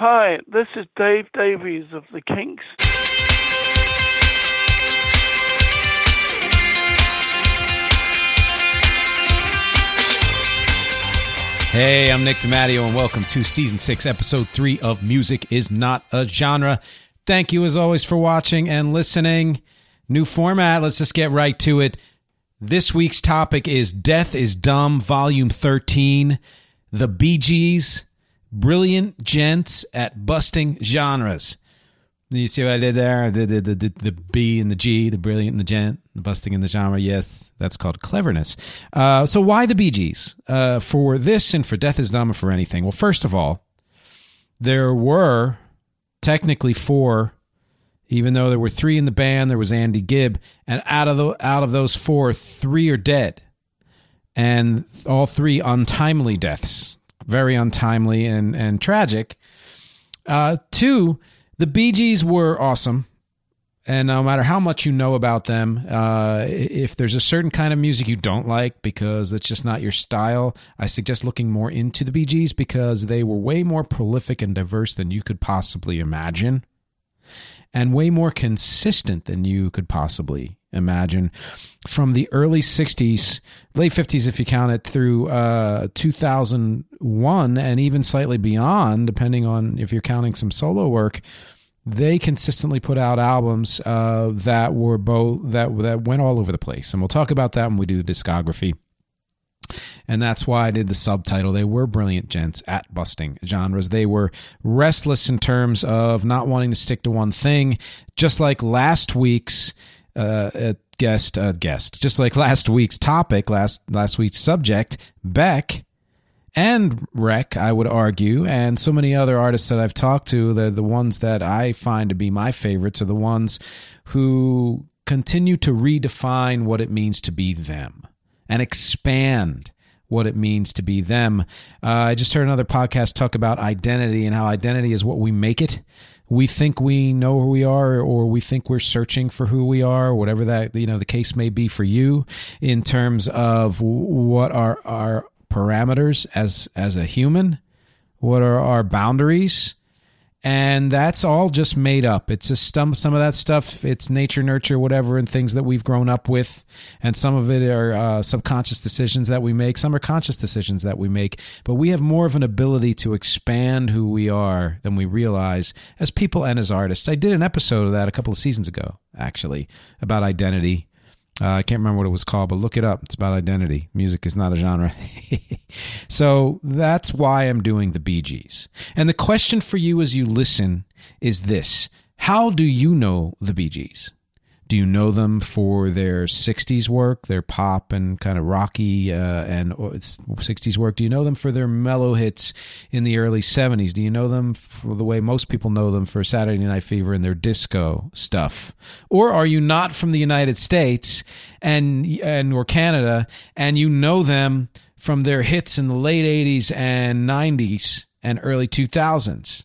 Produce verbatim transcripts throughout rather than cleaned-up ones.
Hi, this is Dave Davies of The Kinks. Hey, I'm Nick DiMatteo, and welcome to Season six, Episode three of Music Is Not a Genre. Thank you, as always, for watching and listening. New format, let's just get right to it. This week's topic is Death is Dumb, Volume thirteen, The Bee Gees. Brilliant gents at busting genres. You see what I did there? I did the, the, the, the B and the G, the brilliant and the gent, the busting and the genre. Yes, that's called cleverness. Uh, so why the Bee Gees? Uh, for this and for Death is Dumb and for anything? Well, first of all, there were technically four, even though there were three in the band, there was Andy Gibb. And out of the, out of those four, three are dead. And all three untimely deaths. Very untimely and, and tragic. Uh, two, the Bee Gees were awesome. And no matter how much you know about them, uh, if there's a certain kind of music you don't like because it's just not your style, I suggest looking more into the Bee Gees because they were way more prolific and diverse than you could possibly imagine and way more consistent than you could possibly imagine. From the early sixties, late fifties if you count it, through uh, two thousand one and even slightly beyond, depending on if you're counting some solo work, they consistently put out albums uh, that were both that that went all over the place. And we'll talk about that when we do the discography. And that's why I did the subtitle. They were brilliant gents at busting genres. They were restless in terms of not wanting to stick to one thing, just like last week's Uh, a guest, a guest, just like last week's topic, last last week's subject, Beck and Wreck, I would argue, and so many other artists that I've talked to, the the ones that I find to be my favorites are the ones who continue to redefine what it means to be them and expand what it means to be them. Uh, I just heard another podcast talk about identity and how identity is what we make it. We think we know who we are, or we think we're searching for who we are, whatever that, you know, the case may be for you in terms of what are our parameters as, as a human, what are our boundaries. And that's all just made up. It's just some, some of that stuff. It's nature, nurture, whatever, and things that we've grown up with. And some of it are uh, subconscious decisions that we make. Some are conscious decisions that we make. But we have more of an ability to expand who we are than we realize as people and as artists. I did an episode of that a couple of seasons ago, actually, about identity. Uh, I can't remember what it was called, but look it up. It's about identity. Music is not a genre. So that's why I'm doing the Bee Gees. And the question for you as you listen is this. How do you know the Bee Gees? Do you know them for their sixties work, their pop and kind of rocky uh, and sixties work? Do you know them for their mellow hits in the early seventies? Do you know them for the way most people know them for Saturday Night Fever and their disco stuff? Or are you not from the United States and and or Canada and you know them from their hits in the late eighties and nineties and early two thousands?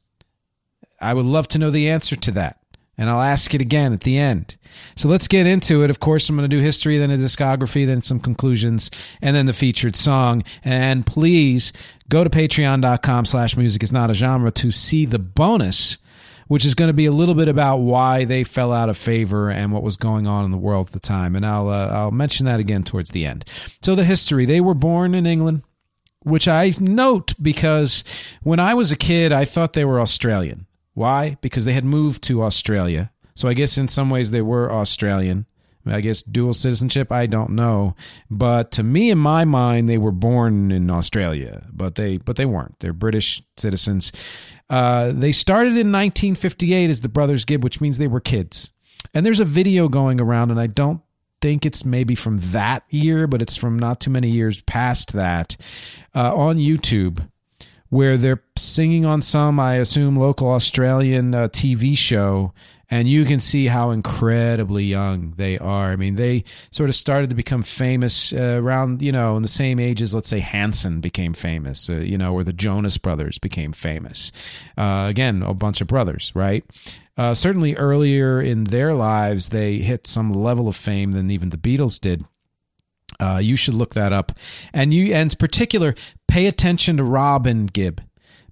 I would love to know the answer to that. And I'll ask it again at the end. So let's get into it. Of course, I'm going to do history, then a discography, then some conclusions, and then the featured song. And please go to patreon.com slash music is not a genre to see the bonus, which is going to be a little bit about why they fell out of favor and what was going on in the world at the time. And I'll uh, I'll mention that again towards the end. So the history, they were born in England, which I note because when I was a kid, I thought they were Australian. Why? Because they had moved to Australia. So I guess in some ways they were Australian. I guess dual citizenship, I don't know. But to me, in my mind, they were born in Australia, but they but they weren't. They're British citizens. Uh, they started in nineteen fifty-eight as the Brothers Gibb, which means they were kids. And there's a video going around, and I don't think it's maybe from that year, but it's from not too many years past that uh, on YouTube, where they're singing on some, I assume, local Australian uh, T V show, and you can see how incredibly young they are. I mean, they sort of started to become famous uh, around, you know, in the same age as, let's say, Hanson became famous, uh, you know, or the Jonas Brothers became famous. Uh, again, a bunch of brothers, right? Uh, certainly earlier in their lives, they hit some level of fame than even the Beatles did. Uh, you should look that up. And you, and in particular, pay attention to Robin Gibb,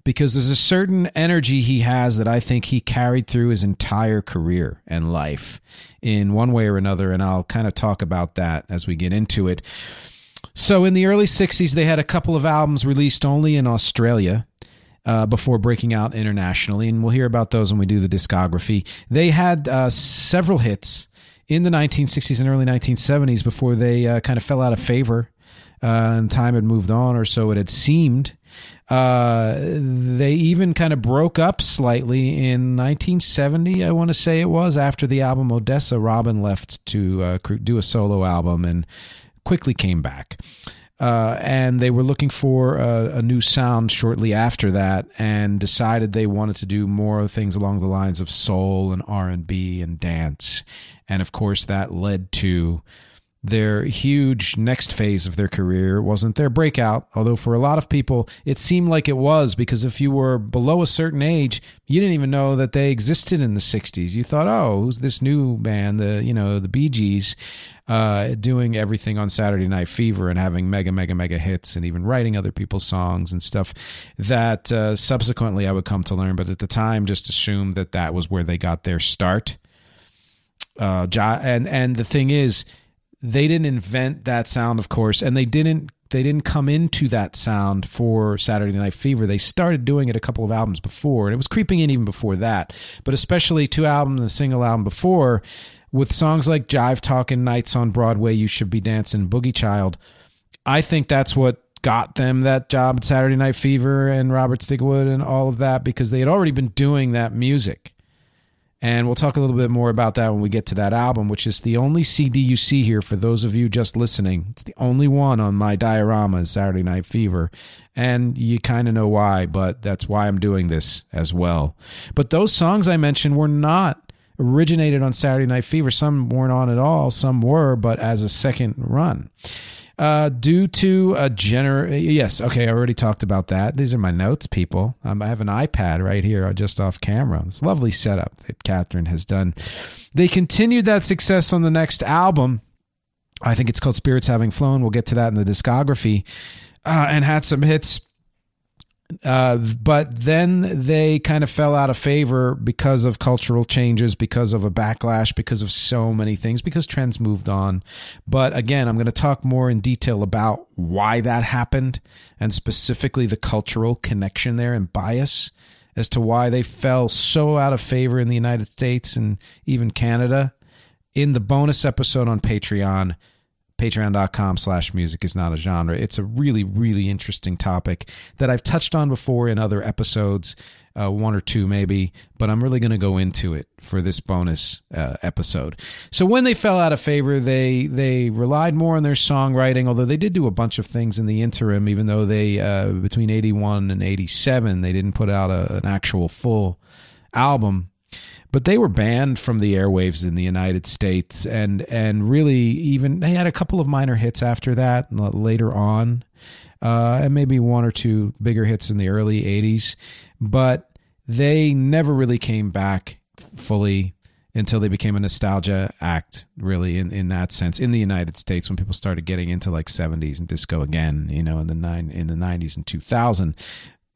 because there's a certain energy he has that I think he carried through his entire career and life in one way or another. And I'll kind of talk about that as we get into it. So in the early sixties, they had a couple of albums released only in Australia uh, before breaking out internationally. And we'll hear about those when we do the discography. They had uh, several hits in the nineteen sixties and early nineteen seventies before they uh, kind of fell out of favor uh, and time had moved on, or so it had seemed. Uh, they even kind of broke up slightly in nineteen seventy, I want to say it was, after the album Odessa. Robin left to uh, do a solo album and quickly came back. Uh, and they were looking for a, a new sound shortly after that and decided they wanted to do more things along the lines of soul and R and B and dance. And of course, that led to their huge next phase of their career. Wasn't their breakout, although for a lot of people it seemed like it was, because if you were below a certain age, you didn't even know that they existed in the sixties. You thought, oh, who's this new band, the you know the Bee Gees, uh, doing everything on Saturday Night Fever and having mega, mega, mega hits and even writing other people's songs and stuff that uh, subsequently I would come to learn, but at the time just assumed that that was where they got their start. Uh, and and the thing is, they didn't invent that sound, of course, and they didn't they didn't come into that sound for Saturday Night Fever. They started doing it a couple of albums before, and it was creeping in even before that, but especially two albums and a single album before, with songs like Jive Talkin', Nights on Broadway, You Should Be Dancing, Boogie Child. I think that's what got them that job at Saturday Night Fever and Robert Stigwood and all of that, because they had already been doing that music. And we'll talk a little bit more about that when we get to that album, which is the only C D you see here for those of you just listening. It's the only one on my diorama is Saturday Night Fever. And you kind of know why, but that's why I'm doing this as well. But those songs I mentioned were not originated on Saturday Night Fever. Some weren't on at all. Some were, but as a second run. Uh, due to a gener... Yes, okay, I already talked about that. These are my notes, people. Um, I have an iPad right here just off camera. It's a lovely setup that Catherine has done. They continued that success on the next album. I think it's called Spirits Having Flown. We'll get to that in the discography. Uh, and had some hits. Uh, but then they kind of fell out of favor because of cultural changes, because of a backlash, because of so many things, because trends moved on. But again, I'm going to talk more in detail about why that happened and specifically the cultural connection there and bias as to why they fell so out of favor in the United States and even Canada in the bonus episode on Patreon. Patreon.com slash music is not a genre. It's a really, really interesting topic that I've touched on before in other episodes, uh, one or two maybe, but I'm really going to go into it for this bonus uh, episode. So when they fell out of favor, they they relied more on their songwriting, although they did do a bunch of things in the interim, even though they, uh, between eighty-one and eighty-seven, they didn't put out a, an actual full album. But they were banned from the airwaves in the United States, and and really even they had a couple of minor hits after that later on, uh, and maybe one or two bigger hits in the early eighties. But they never really came back fully until they became a nostalgia act, really, in, in that sense, in the United States, when people started getting into like seventies and disco again, you know, in the nine in the nineties and two thousand.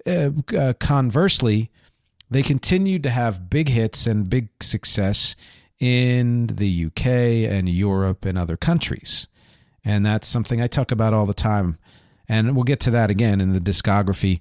Uh, uh, conversely, they continued to have big hits and big success in the U K and Europe and other countries. And that's something I talk about all the time. And we'll get to that again in the discography.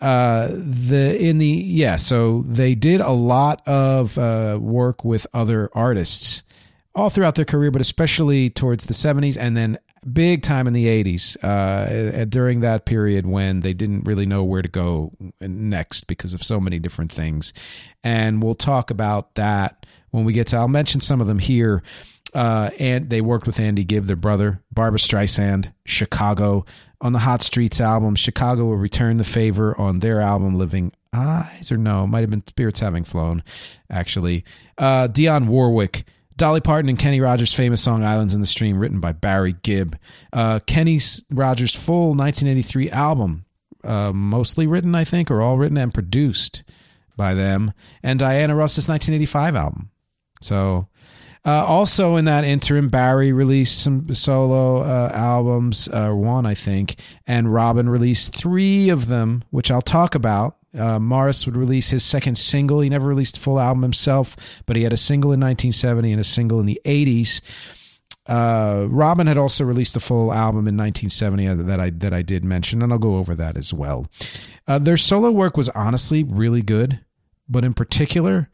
Uh, the, in the, yeah, so they did a lot of, uh, work with other artists all throughout their career, but especially towards the seventies and then big time in the eighties, uh, during that period when they didn't really know where to go next because of so many different things. And we'll talk about that when we get to, I'll mention some of them here. Uh, and they worked with Andy Gibb, their brother, Barbra Streisand, Chicago, on the Hot Streets album. Chicago will return the favor on their album, Living Eyes, or no, it might have been Spirits Having Flown, actually. Uh, Dionne Warwick, Dolly Parton and Kenny Rogers' famous song Islands in the Stream, written by Barry Gibb. Uh, Kenny Rogers' full nineteen eighty-three album, uh, mostly written, I think, or all written and produced by them. And Diana Ross's nineteen eighty-five album. So... Uh, also in that interim, Barry released some solo uh, albums, uh, one, I think, and Robin released three of them, which I'll talk about. Uh, Maurice would release his second single. He never released a full album himself, but he had a single in nineteen seventy and a single in the eighties. Uh, Robin had also released a full album in nineteen seventy that I that I did mention, and I'll go over that as well. Uh, their solo work was honestly really good, but in particular...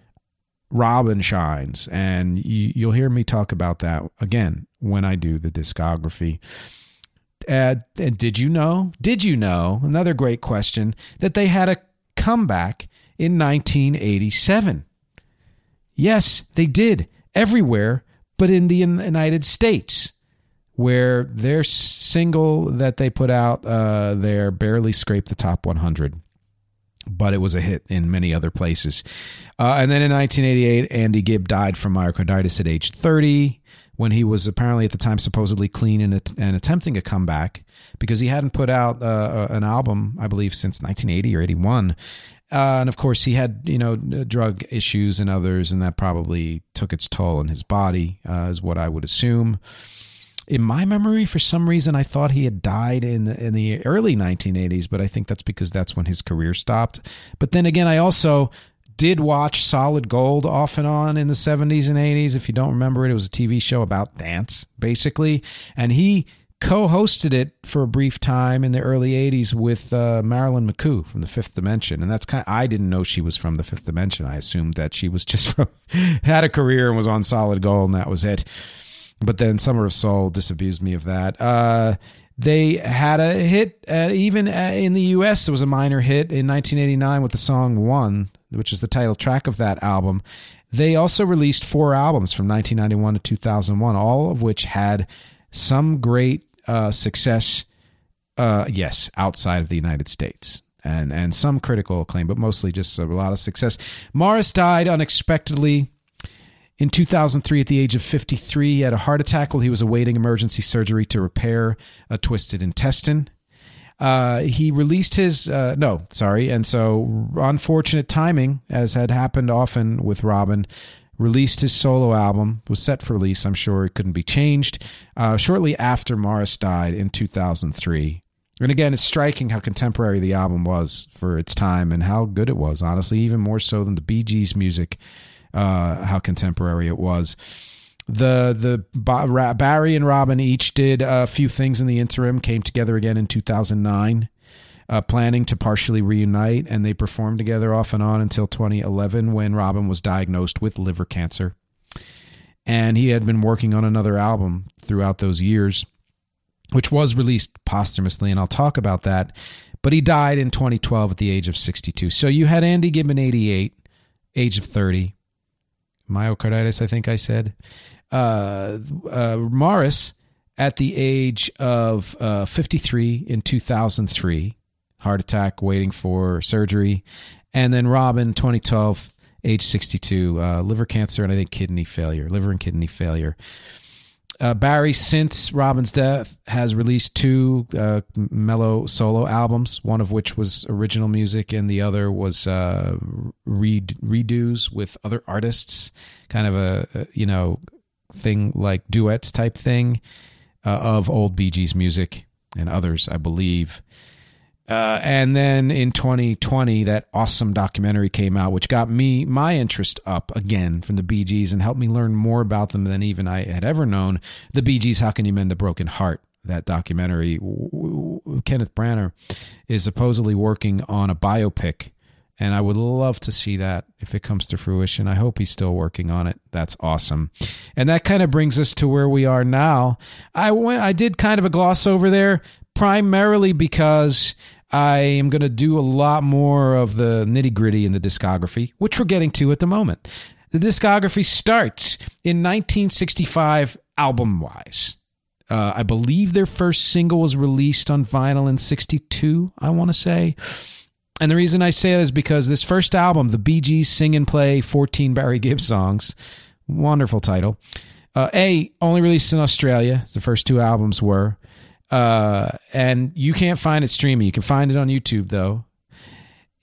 Robin shines, and you, you'll hear me talk about that again when I do the discography. Uh, and did you know, did you know, another great question, that they had a comeback in nineteen eighty-seven? Yes, they did, everywhere but in the United States, where their single that they put out uh, there barely scraped the top one hundred. But it was a hit in many other places. Uh, and then in nineteen eighty-eight, Andy Gibb died from myocarditis at age thirty, when he was apparently at the time supposedly clean and, and attempting a comeback, because he hadn't put out uh, an album, I believe, since nineteen eighty or eighty-one. Uh, and of course, he had, you know, drug issues and others, and that probably took its toll on his body, uh, is what I would assume. In my memory, for some reason, I thought he had died in the, in the early nineteen eighties, but I think that's because that's when his career stopped. But then again, I also did watch Solid Gold off and on in the seventies and eighties. If you don't remember it, it was a T V show about dance, basically. And he co-hosted it for a brief time in the early eighties with uh, Marilyn McCoo from the Fifth Dimension. And that's kind of, I didn't know she was from the Fifth Dimension. I assumed that she was just from, had a career and was on Solid Gold, and that was it. But then Summer of Soul disabused me of that. Uh, they had a hit, uh, even in the U S, it was a minor hit in nineteen eighty-nine with the song One, which is the title track of that album. They also released four albums from nineteen ninety-one to two thousand one, all of which had some great uh, success, uh, yes, outside of the United States. And, and some critical acclaim, but mostly just a lot of success. Maurice died unexpectedly in two thousand three, at the age of fifty-three, he had a heart attack while he was awaiting emergency surgery to repair a twisted intestine. Uh, he released his, uh, no, sorry. And so unfortunate timing, as had happened often with Robin, released his solo album, was set for release. I'm sure it couldn't be changed. Uh, shortly after Maurice died in two thousand three. And again, it's striking how contemporary the album was for its time and how good it was, honestly, even more so than the Bee Gees music. Uh, how contemporary it was. The the ba- Barry and Robin each did a few things in the interim, came together again in two thousand nine, uh, planning to partially reunite, and they performed together off and on until twenty eleven, when Robin was diagnosed with liver cancer. And he had been working on another album throughout those years. which was released posthumously, and I'll talk about that. But he died in twenty twelve at the age of sixty-two. So you had Andy Gibb in eighty-eight, age of thirty. Myocarditis, I think I said. Uh, uh, Maurice at the age of uh, fifty-three in two thousand three. Heart attack, waiting for surgery. And then Robin, twenty twelve, age sixty-two, uh, liver cancer, and I think kidney failure, liver and kidney failure. Uh, Barry, since Robin's death, has released two uh, mellow solo albums, one of which was original music and the other was uh, read, redos with other artists, kind of a, you know, thing like duets type thing uh, of old Bee Gees music and others, I believe. Uh, and then in twenty twenty, that awesome documentary came out, which got me my interest up again from the Bee Gees and helped me learn more about them than even I had ever known. The Bee Gees, How Can You Mend a Broken Heart? That documentary. Kenneth Branagh is supposedly working on a biopic, and I would love to see that if it comes to fruition. I hope he's still working on it. That's awesome. And that kind of brings us to where we are now. I went, I did kind of a gloss over there, primarily because I am going to do a lot more of the nitty-gritty in the discography, which we're getting to at the moment. The discography starts in nineteen sixty-five album-wise. Uh, I believe their first single was released on vinyl in sixty-two, I want to say. And the reason I say that is because this first album, the Bee Gees sing and play fourteen Barry Gibb songs, wonderful title, uh, A, only released in Australia, as the first two albums were. Uh, and you can't find it streaming. You can find it on YouTube, though.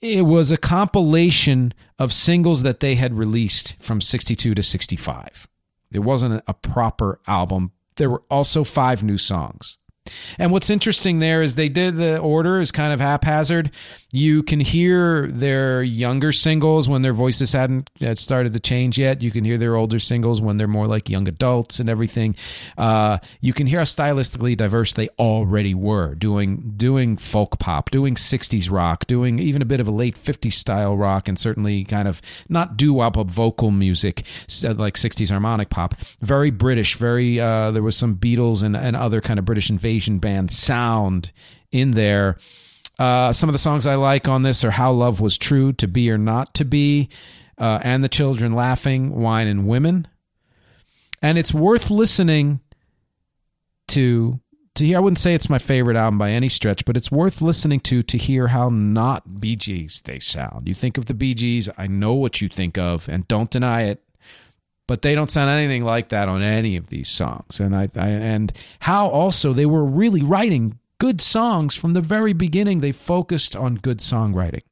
It was a compilation of singles that they had released from sixty-two to sixty-five. It wasn't a proper album. There were also five new songs. And what's interesting there is they did the order is kind of haphazard. You can hear their younger singles when their voices hadn't had started to change yet. You can hear their older singles when they're more like young adults and everything. Uh, you can hear how stylistically diverse they already were, doing doing folk pop, doing sixties rock, doing even a bit of a late fifties style rock, and certainly kind of not doo-wop but vocal music, like sixties harmonic pop. Very British, very uh, there was some Beatles and, and other kind of British invasion band sound in there. Uh, some of the songs I like on this are How Love Was True, To Be or Not To Be, uh, And the Children Laughing, Wine and Women. And it's worth listening to, to hear. I wouldn't say it's my favorite album by any stretch, but it's worth listening to to hear how not Bee Gees they sound. You think of the Bee Gees, I know what you think of, and don't deny it. But they don't sound anything like that on any of these songs. And I, I and how also they were really writing good songs from the very beginning. They focused on good songwriting.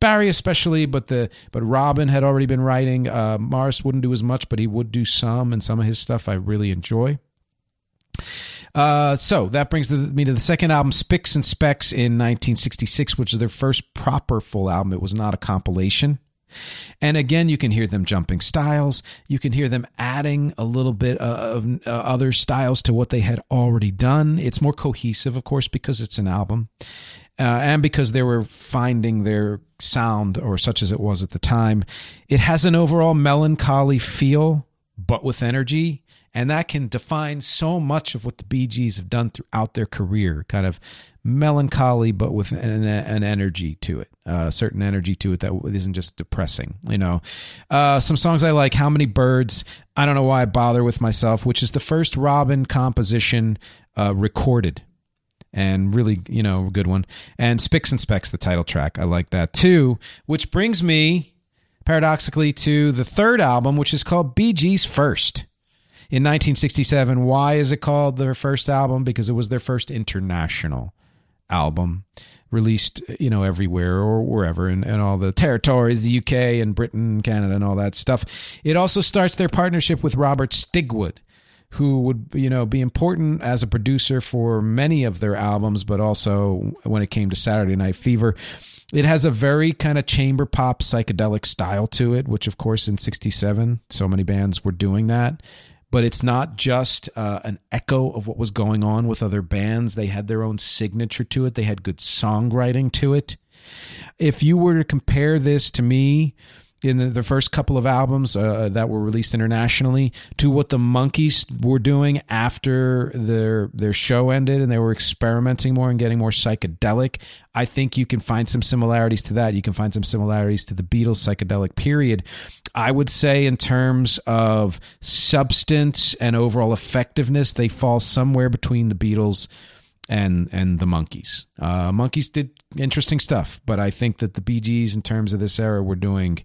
Barry especially, but the but Robin had already been writing. Uh, Maurice wouldn't do as much, but he would do some, and some of his stuff I really enjoy. Uh, so that brings me to the second album, Spicks and Specks, in nineteen sixty-six, which is their first proper full album. It was not a compilation. And again, you can hear them jumping styles. You can hear them adding a little bit of other styles to what they had already done. It's more cohesive, of course, because it's an album, uh, and because they were finding their sound, or such as it was at the time. It has an overall melancholy feel, but with energy. And that can define so much of what the Bee Gees have done throughout their career, kind of melancholy, but with an, an energy to it, a certain energy to it that isn't just depressing, you know. Uh, some songs I like, How Many Birds, I Don't Know Why I Bother With Myself, which is the first Robin composition uh, recorded, and really, you know, a good one. And Spicks and Specks, the title track, I like that too, which brings me, paradoxically, to the third album, which is called Bee Gees First. In nineteen sixty-seven, why is it called their first album? Because it was their first international album, released, you know, everywhere or wherever, in, in all the territories, the U K and Britain, Canada, and all that stuff. It also starts their partnership with Robert Stigwood, who would, you know, be important as a producer for many of their albums, but also when it came to Saturday Night Fever. It has a very kind of chamber pop psychedelic style to it, which, of course, in sixty-seven, so many bands were doing that. But it's not just uh, an echo of what was going on with other bands. They had their own signature to it. They had good songwriting to it. If you were to compare this to me, in the, the first couple of albums uh, that were released internationally to what the Monkees were doing after their their show ended and they were experimenting more and getting more psychedelic. I think you can find some similarities to that. You can find some similarities to the Beatles' psychedelic period. I would say in terms of substance and overall effectiveness, they fall somewhere between the Beatles and and the Monkees. Uh, Monkees did interesting stuff, but I think that the Bee Gees, in terms of this era, were doing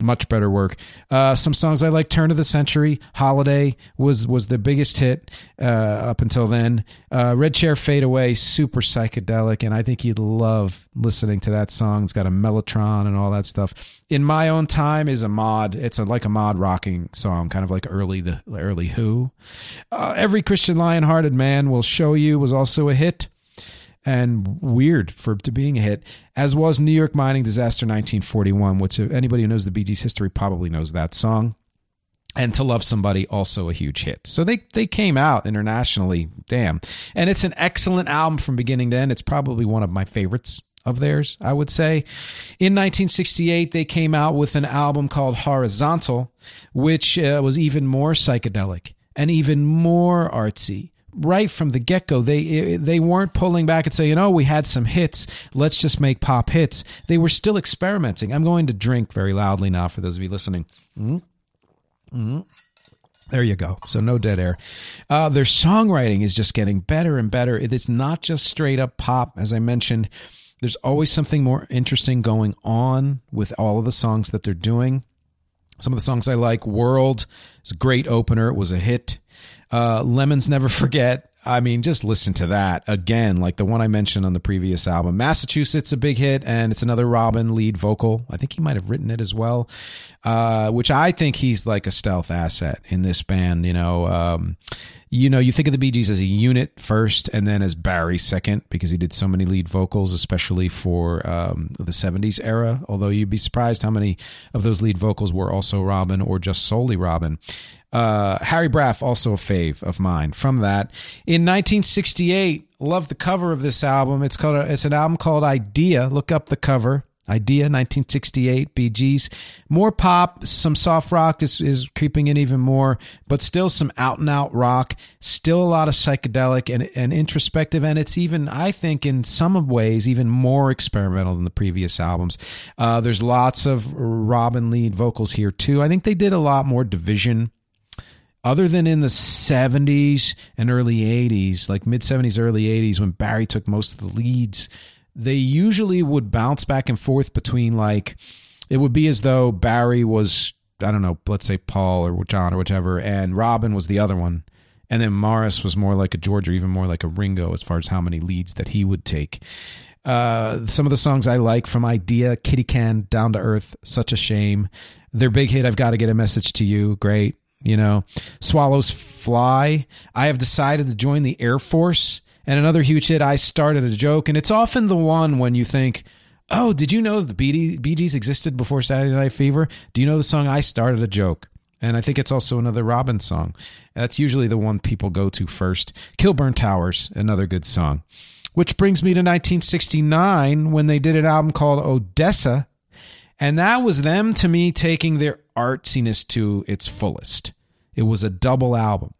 much better work. Uh, some songs I like: "Turn of the Century," "Holiday" was was the biggest hit uh, up until then. Uh, "Red Chair Fade Away," super psychedelic, and I think you'd love listening to that song. It's got a mellotron and all that stuff. "In My Own Time" is a mod. It's a, like a mod rocking song, kind of like early the early Who. Uh, "Every Christian Lion-Hearted Man Will Show You" was also a hit. And weird for to being a hit, as was "New York Mining Disaster nineteen forty-one," which anybody who knows the Bee Gees history probably knows that song. And "To Love Somebody," also a huge hit. So they they came out internationally, damn. And it's an excellent album from beginning to end. It's probably one of my favorites of theirs, I would say. In nineteen sixty-eight, they came out with an album called Horizontal, which uh, was even more psychedelic and even more artsy. Right from the get-go, they they weren't pulling back and saying, you know, we had some hits, let's just make pop hits. They were still experimenting. I'm going to drink very loudly now for those of you listening. Mm-hmm. Mm-hmm. There you go. So no dead air. Uh, their songwriting is just getting better and better. It's not just straight up pop. As I mentioned, there's always something more interesting going on with all of the songs that they're doing. Some of the songs I like: "World" is a great opener. It was a hit. Uh, "Lemons Never Forget." I mean, just listen to that again, like the one I mentioned on the previous album. "Massachusetts," a big hit, and it's another Robin lead vocal. I think he might have written it as well, uh, which I think he's like a stealth asset in this band. You know, um, you know, you think of the Bee Gees as a unit first, and then as Barry second, because he did so many lead vocals, especially for um, the seventies era. Although you'd be surprised how many of those lead vocals were also Robin or just solely Robin. Uh, Harry Braff, also a fave of mine from that. In nineteen sixty-eight, love the cover of this album. It's called, it's an album called Idea. Look up the cover. Idea, nineteen sixty-eight, Bee Gees. More pop, some soft rock is, is creeping in even more, but still some out-and-out rock, still a lot of psychedelic and, and introspective, and it's even, I think, in some ways, even more experimental than the previous albums. Uh, there's lots of Robin lead vocals here, too. I think they did a lot more division. Other than in the seventies and early eighties, like mid-seventies, early eighties, when Barry took most of the leads, they usually would bounce back and forth between, like, it would be as though Barry was, I don't know, let's say Paul or John or whichever, and Robin was the other one. And then Maurice was more like a George or even more like a Ringo as far as how many leads that he would take. Uh, some of the songs I like from Idea: "Kitty Can," "Down to Earth," "Such a Shame." Their big hit, "I've Got to Get a Message to You." Great. You know, "Swallows Fly," "I Have Decided to Join the Air Force," and another huge hit, "I Started a Joke." And it's often the one when you think, oh, did you know the Bee Gees existed before Saturday Night Fever? Do you know the song "I Started a Joke"? And I think it's also another Robin song. That's usually the one people go to first. "Kilburn Towers," another good song. Which brings me to nineteen sixty-nine, when they did an album called Odessa. And that was them, to me, taking their artsiness to its fullest. It was a double album.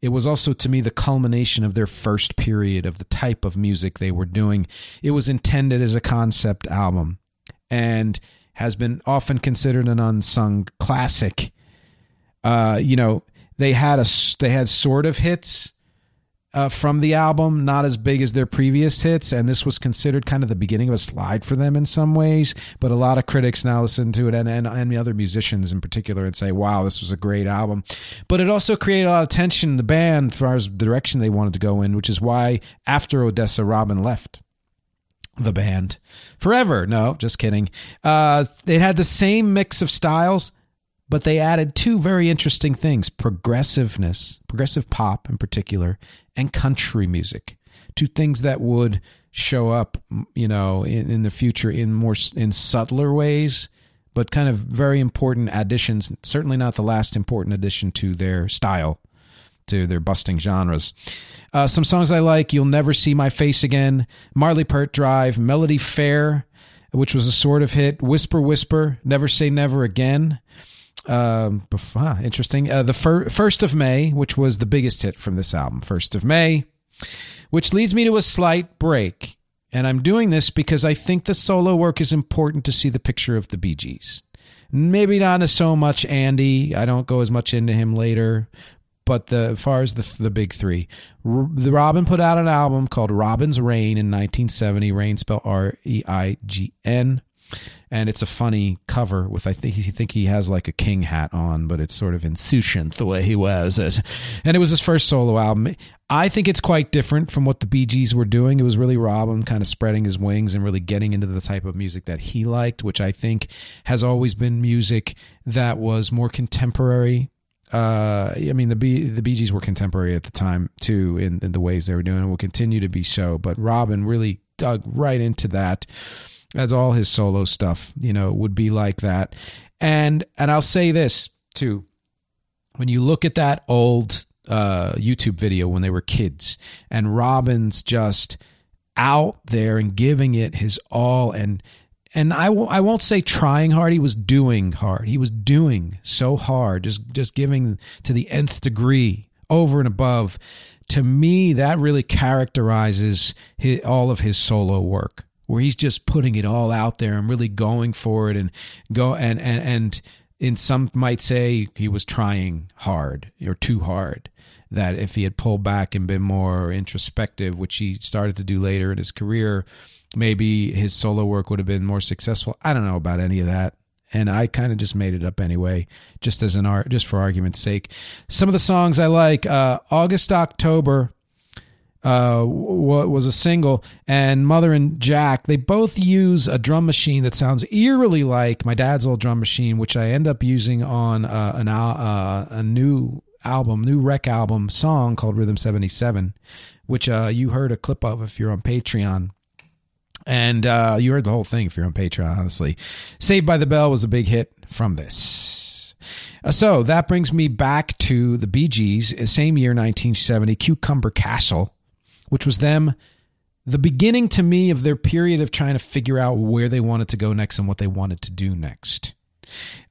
It was also, to me, the culmination of their first period of the type of music they were doing. It was intended as a concept album and has been often considered an unsung classic. Uh, you know, they had a they had sort of hits uh, from the album, not as big as their previous hits, and this was considered kind of the beginning of a slide for them in some ways, but a lot of critics now listen to it, and, and, and the other musicians in particular, and say, wow, this was a great album. But it also created a lot of tension in the band as far as the direction they wanted to go in, which is why after Odessa, Robin left the band forever. No, just kidding. Uh, it had the same mix of styles, but they added two very interesting things: progressiveness, progressive pop in particular, and country music, two things that would show up, you know, in, in the future in more in subtler ways, but kind of very important additions. Certainly not the last important addition to their style, to their busting genres. Uh, some songs I like: "You'll Never See My Face Again," "Marley Pert Drive," "Melody Fair." which was a sort of hit. Whisper, Whisper, Never Say Never Again. Um, ah, interesting. Uh, the fir- First of May, which was the biggest hit from this album, First of May, which leads me to a slight break. And I'm doing this because I think the solo work is important to see the picture of the Bee Gees. Maybe not so much Andy. I don't go as much into him later. But the, as far as the the big three, the Robin put out an album called Robin's Reign in nineteen seventy. Reign spelled R E I G N. And it's a funny cover with, I think, he think he has like a king hat on, but it's sort of insouciant the way he was. And it was his first solo album. I think it's quite different from what the Bee Gees were doing. It was really Robin kind of spreading his wings and really getting into the type of music that he liked, which I think has always been music that was more contemporary. Uh, I mean, the Bee, the Bee Gees were contemporary at the time, too, in, in the ways they were doing and will continue to be so. But Robin really dug right into that, as all his solo stuff, you know, would be like that. And and I'll say this, too. When you look at that old uh, YouTube video when they were kids, and Robin's just out there and giving it his all, and And I, w- I won't say trying hard. He was doing hard. He was doing so hard, just just giving to the nth degree, over and above. To me, that really characterizes his, all of his solo work, where he's just putting it all out there and really going for it, and go and and and in some might say he was trying hard or too hard. That if he had pulled back and been more introspective, which he started to do later in his career, maybe his solo work would have been more successful. I don't know about any of that. And I kind of just made it up anyway, just as an art, just for argument's sake. Some of the songs I like, uh, August, October uh, w- was a single, and Mother and Jack, they both use a drum machine that sounds eerily like my dad's old drum machine, which I end up using on uh, an, uh, a new album, new rec album song called Rhythm seventy-seven, which uh, you heard a clip of if you're on Patreon. And uh, you heard the whole thing if you're on Patreon, honestly. Saved by the Bell was a big hit from this. Uh, so that brings me back to the Bee Gees, same year, nineteen seventy, Cucumber Castle, which was them, the beginning to me of their period of trying to figure out where they wanted to go next and what they wanted to do next.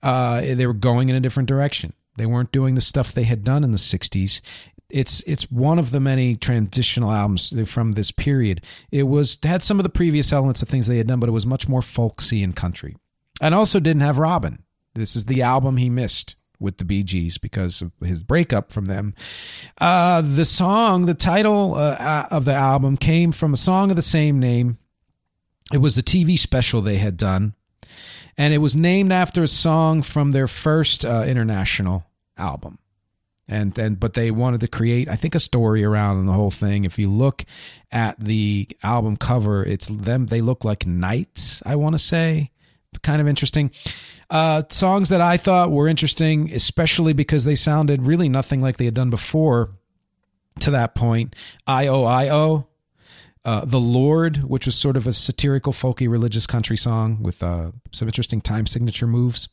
Uh, they were going in a different direction. They weren't doing the stuff they had done in the sixties. It's it's one of the many transitional albums from this period. It was had some of the previous elements of things they had done, but it was much more folksy and country. And also didn't have Robin. This is the album he missed with the Bee Gees because of his breakup from them. Uh, the song, the title uh, of the album came from a song of the same name. It was a T V special they had done. And it was named after a song from their first uh, international album. And then, but they wanted to create, I think, a story around the whole thing. If you look at the album cover, it's them. They look like knights, I want to say. Kind of interesting. Uh, songs that I thought were interesting, especially because they sounded really nothing like they had done before to that point. I O I O. Uh, the Lord, which was sort of a satirical, folky, religious country song with uh, some interesting time signature moves.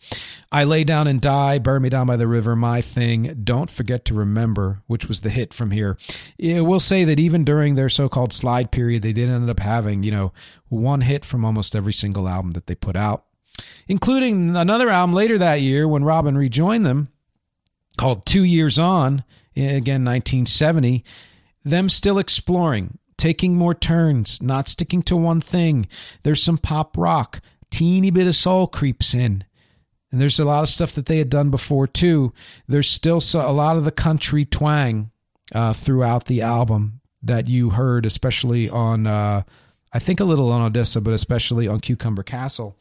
I Lay Down and Die, Bury Me Down by the River, My Thing, Don't Forget to Remember, which was the hit from here. It will say that even during their so-called slide period, they did end up having, you know, one hit from almost every single album that they put out, including another album later that year when Robin rejoined them called Two Years On, again, nineteen seventy, them still exploring. Taking more turns, not sticking to one thing. There's some pop rock, teeny bit of soul creeps in. And there's a lot of stuff that they had done before, too. There's still a lot of the country twang uh, throughout the album that you heard, especially on, uh, I think a little on Odessa, but especially on Cucumber Castle.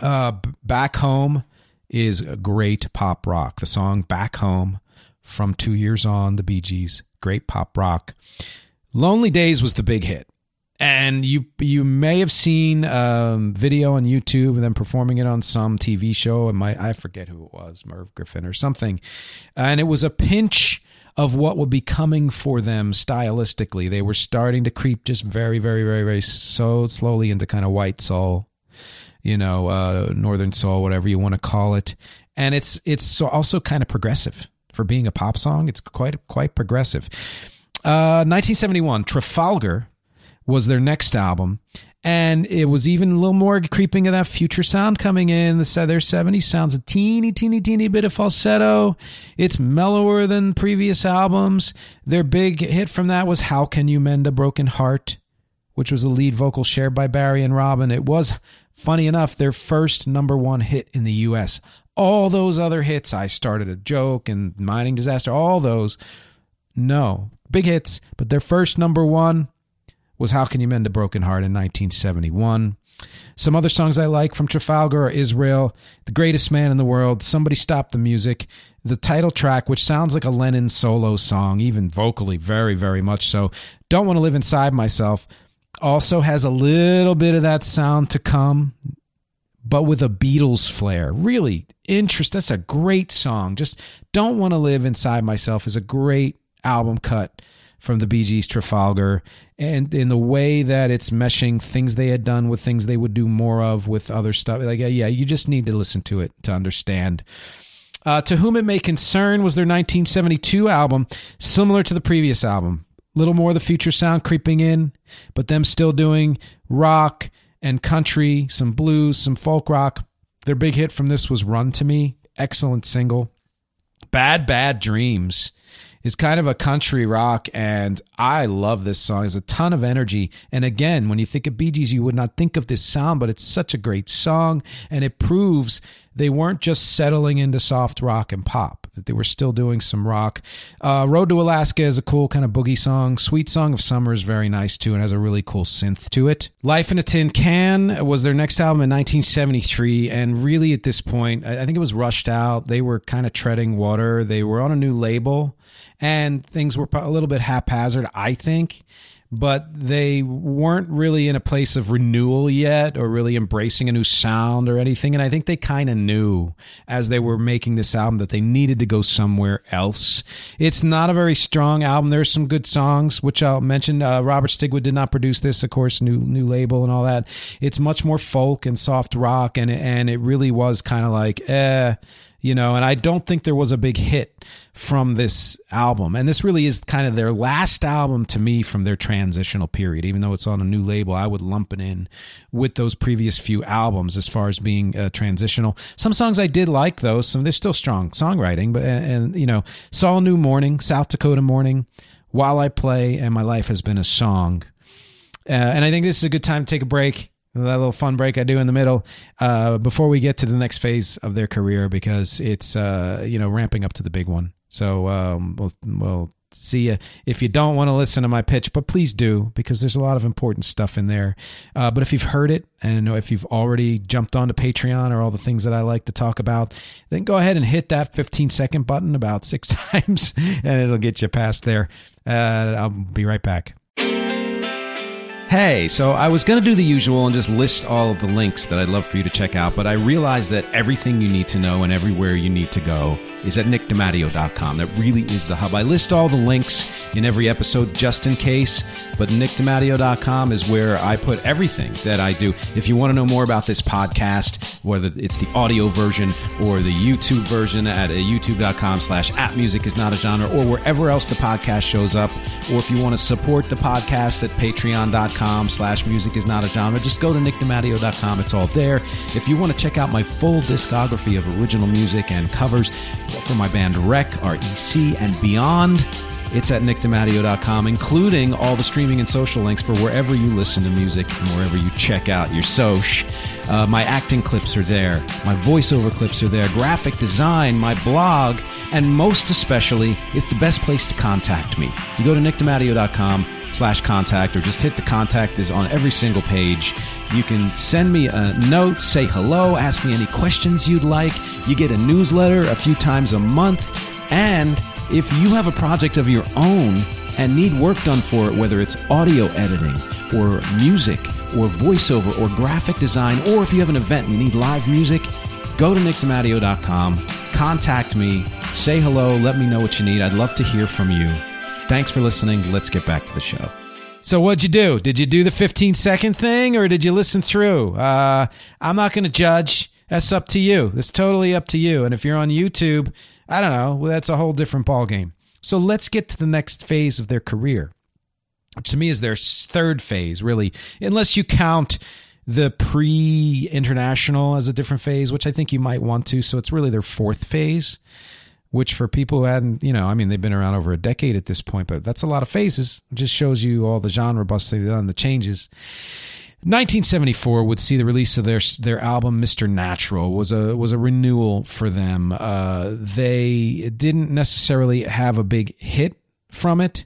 Uh, Back Home is a great pop rock. The song Back Home from Two Years On, the Bee Gees, great pop rock. Lonely Days was the big hit, and you you may have seen um, video on YouTube and them performing it on some T V show. And my I forget who it was, Merv Griffin or something, and it was a pinch of what would be coming for them stylistically. They were starting to creep just very, very, very, very so slowly into kind of white soul, you know, uh, northern soul, whatever you want to call it, and it's it's also kind of progressive for being a pop song. It's quite quite progressive. Uh, nineteen seventy-one, Trafalgar was their next album, And it was even a little more creeping of that future sound coming in. The Southern seventies sounds a teeny, teeny, teeny bit of falsetto. It's mellower than previous albums. Their big hit from that was How Can You Mend a Broken Heart, which was a lead vocal shared by Barry and Robin. It was, funny enough, their first number one hit in the U S. All those other hits, I Started a Joke and Mining Disaster, all those, no, big hits, but their first number one was How Can You Mend a Broken Heart in nineteen seventy-one. Some other songs I like from Trafalgar are Israel, The Greatest Man in the World, Somebody Stop the Music, the title track, which sounds like a Lennon solo song, even vocally, very, very much so. Don't Want to Live Inside Myself also has a little bit of that sound to come, but with a Beatles flair. Really interesting. That's a great song. Just Don't Want to Live Inside Myself is a great album cut from the Bee Gees' Trafalgar, and in the way that it's meshing things they had done with things they would do more of with other stuff. Like, yeah, you just need to listen to it to understand. Uh, To Whom It May Concern was their nineteen seventy-two album, similar to the previous album. Little more of the future sound creeping in, but them still doing rock and country, some blues, some folk rock. Their big hit from this was Run to Me. Excellent single. Bad, Bad Dreams is kind of a country rock, and I love this song. It's a ton of energy. And again, when you think of Bee Gees, you would not think of this sound, but it's such a great song, and it proves they weren't just settling into soft rock and pop, that they were still doing some rock. Uh, Road to Alaska is a cool kind of boogie song. Sweet Song of Summer is very nice, too, and has a really cool synth to it. Life in a Tin Can was their next album in nineteen seventy-three, and really at this point, I think it was rushed out. They were kind of treading water. They were on a new label, and things were a little bit haphazard, I think, but they weren't really in a place of renewal yet or really embracing a new sound or anything. And I think they kind of knew as they were making this album that they needed to go somewhere else. It's not a very strong album. There's some good songs, which I'll mention. Uh, Robert Stigwood did not produce this, of course, new new label and all that. It's much more folk and soft rock, and and it really was kind of like, eh, you know, and I don't think there was a big hit from this album. And this really is kind of their last album to me from their transitional period. Even though it's on a new label, I would lump it in with those previous few albums as far as being uh, transitional. Some songs I did like, though. Some, they're still strong songwriting. But and, and, you know, Saw New Morning, South Dakota Morning, While I Play, and My Life Has Been a Song. Uh, and I think this is a good time to take a break. That little fun break I do in the middle uh, before we get to the next phase of their career, because it's, uh, you know, ramping up to the big one. So um, we'll, we'll see you if you don't want to listen to my pitch, but please do, because there's a lot of important stuff in there. Uh, but if you've heard it, and if you've already jumped onto Patreon or all the things that I like to talk about, then go ahead and hit that fifteen second button about six times and it'll get you past there. Uh, I'll be right back. Hey, so I was going to do the usual and just list all of the links that I'd love for you to check out, but I realized that everything you need to know and everywhere you need to go is at nick dimatteo dot com. That really is the hub. I list all the links in every episode just in case, but nick dimatteo dot com is where I put everything that I do. If you want to know more about this podcast, whether it's the audio version or the YouTube version at youtube dot com slash at music is not a genre, or wherever else the podcast shows up, or if you want to support the podcast at patreon dot com slash music is not a genre, just go to nick dimatteo dot com. It's all there. If you want to check out my full discography of original music and covers for my band Rec, R E C, and beyond, it's at nick dimatteo dot com, including all the streaming and social links for wherever you listen to music and wherever you check out your soch. Uh, my acting clips are there. My voiceover clips are there. Graphic design, my blog, and most especially, it's the best place to contact me. If you go to nick dimatteo dot com slash contact, or just hit the contact is on every single page, you can send me a note, say hello, ask me any questions you'd like. You get a newsletter a few times a month, and if you have a project of your own and need work done for it, whether it's audio editing or music or voiceover or graphic design, or if you have an event and you need live music, go to nick dimatteo dot com, contact me, say hello, let me know what you need. I'd love to hear from you. Thanks for listening. Let's get back to the show. So what'd you do? Did you do the fifteen second thing, or did you listen through? Uh, I'm not going to judge. That's up to you. That's totally up to you. And if you're on YouTube, I don't know. Well, that's a whole different ballgame. So let's get to the next phase of their career. to me is their third phase, really, unless you count the pre-international as a different phase, which I think you might want to. So it's really their fourth phase, which for people who hadn't, you know, I mean, they've been around over a decade at this point, but that's a lot of phases. It just shows you all the genre busts they've done, the changes. nineteen seventy-four would see the release of their their album Mister Natural. was a was a renewal for them. Uh, they didn't necessarily have a big hit from it,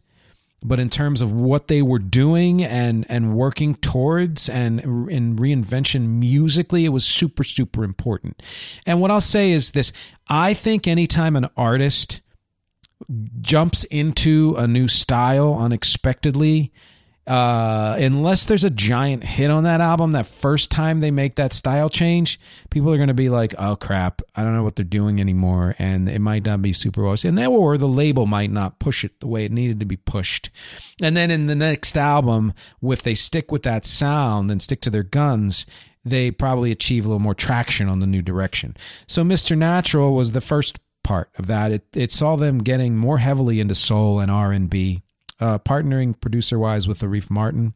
but in terms of what they were doing and and working towards and in reinvention musically, it was super, super important. And what I'll say is this. I think anytime an artist jumps into a new style unexpectedly, Uh, unless there's a giant hit on that album, that first time they make that style change, people are going to be like, oh crap, I don't know what they're doing anymore. And it might not be super well. And then, or the label might not push it the way it needed to be pushed. And then in the next album, if they stick with that sound and stick to their guns, they probably achieve a little more traction on the new direction. So Mister Natural was the first part of that. It, it saw them getting more heavily into soul and R and B. Uh, partnering producer-wise with Arif Martin.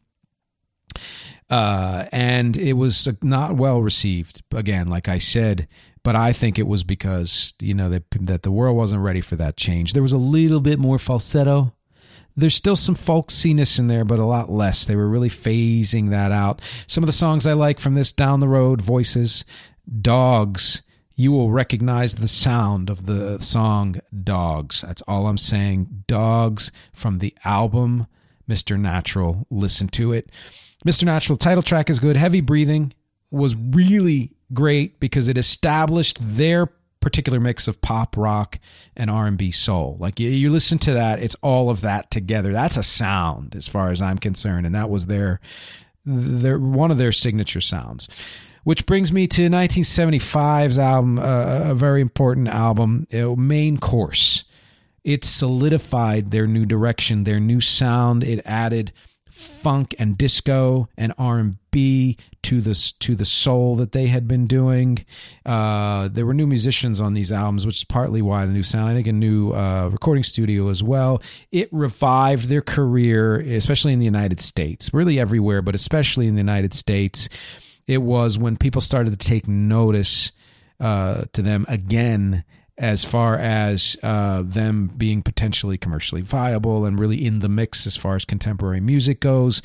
Uh, and it was not well received, again, like I said, but I think it was because, you know, that, that the world wasn't ready for that change. There was a little bit more falsetto. There's still some folksiness in there, but a lot less. They were really phasing that out. Some of the songs I like from this: Down the Road, Voices, Dogs. You will recognize the sound of the song Dogs. That's all I'm saying. Dogs from the album Mister Natural. Listen to it. Mister Natural title track is good. Heavy Breathing was really great because it established their particular mix of pop, rock, and R and B soul. Like, you, you listen to that, it's all of that together. That's a sound as far as I'm concerned, and that was their, their one of their signature sounds. Which brings me to nineteen seventy-five's album, uh, a very important album, Main Course. It solidified their new direction, their new sound. It added funk and disco and R and B to the, to the soul that they had been doing. Uh, there were new musicians on these albums, which is partly why the new sound. I think a new uh, recording studio as well. It revived their career, especially in the United States, really everywhere, but especially in the United States. It was when people started to take notice uh, to them again, as far as uh, them being potentially commercially viable and really in the mix as far as contemporary music goes.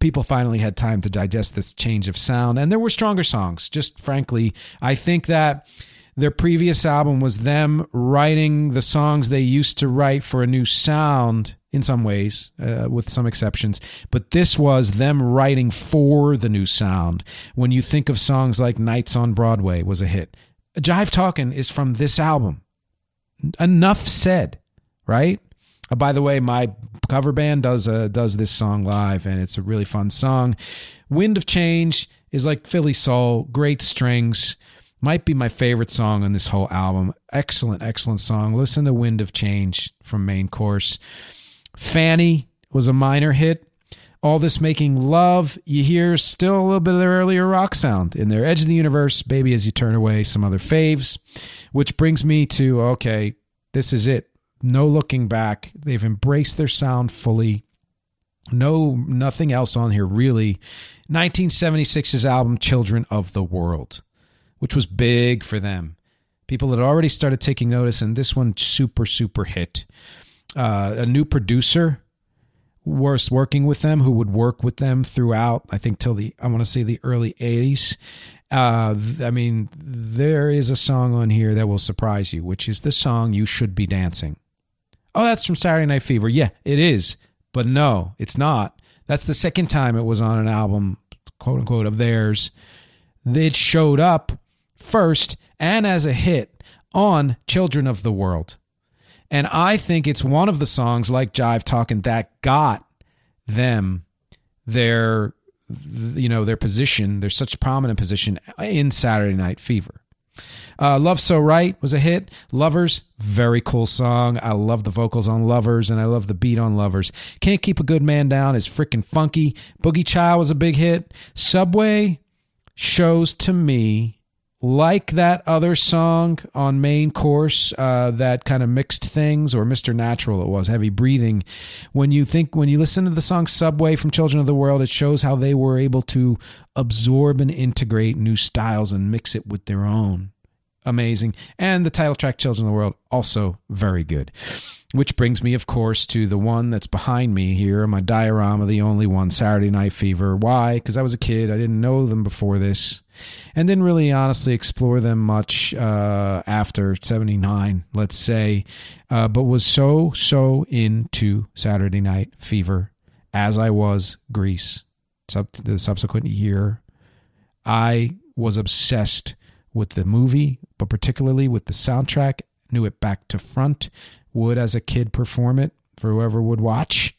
People finally had time to digest this change of sound, and there were stronger songs. Just frankly, I think that their previous album was them writing the songs they used to write for a new sound in some ways, uh, with some exceptions. But this was them writing for the new sound. When you think of songs like Nights on Broadway was a hit. Jive Talkin' is from this album. Enough said, right? Uh, by the way, my cover band does uh, does this song live, and it's a really fun song. Wind of Change is like Philly soul, great strings. Might be my favorite song on this whole album. Excellent, excellent song. Listen to Wind of Change from Main Course. Fanny was a minor hit. All This Making Love, you hear still a little bit of their earlier rock sound in their Edge of the Universe, Baby As You Turn Away, some other faves, which brings me to, okay, this is it. No looking back. They've embraced their sound fully. No, nothing else on here, really. nineteen seventy-six's album, Children of the World, which was big for them. People had already started taking notice, and this one super, super hit. Uh, a new producer was working with them, who would work with them throughout, I think, till the, I want to say the early eighties. Uh, I mean, there is a song on here that will surprise you, which is the song You Should Be Dancing. Oh, that's from Saturday Night Fever. Yeah, it is. But no, it's not. That's the second time it was on an album, quote unquote, of theirs. It showed up first and as a hit on Children of the World. And I think it's one of the songs like Jive Talkin' that got them their, you know, their position, their such prominent position in Saturday Night Fever. Uh, Love So Right was a hit. Lovers, very cool song. I love the vocals on Lovers, and I love the beat on Lovers. Can't Keep a Good Man Down is freaking funky. Boogie Child was a big hit. Subway shows to me Like that other song on Main Course, uh, that kind of mixed things, or Mister Natural it was, Heavy Breathing. When you think, when you listen to the song Subway from Children of the World, it shows how they were able to absorb and integrate new styles and mix it with their own. Amazing. And the title track, Children of the World, also very good. Which brings me, of course, to the one that's behind me here, my diorama, the only one, Saturday Night Fever. Why? Because I was a kid. I didn't know them before this and didn't really honestly explore them much uh, after seventy-nine, let's say, uh, but was so, so into Saturday Night Fever as I was Grease. Sub- the subsequent year, I was obsessed with the movie, but particularly with the soundtrack. Knew it back to front. Would as a kid perform it for whoever would watch.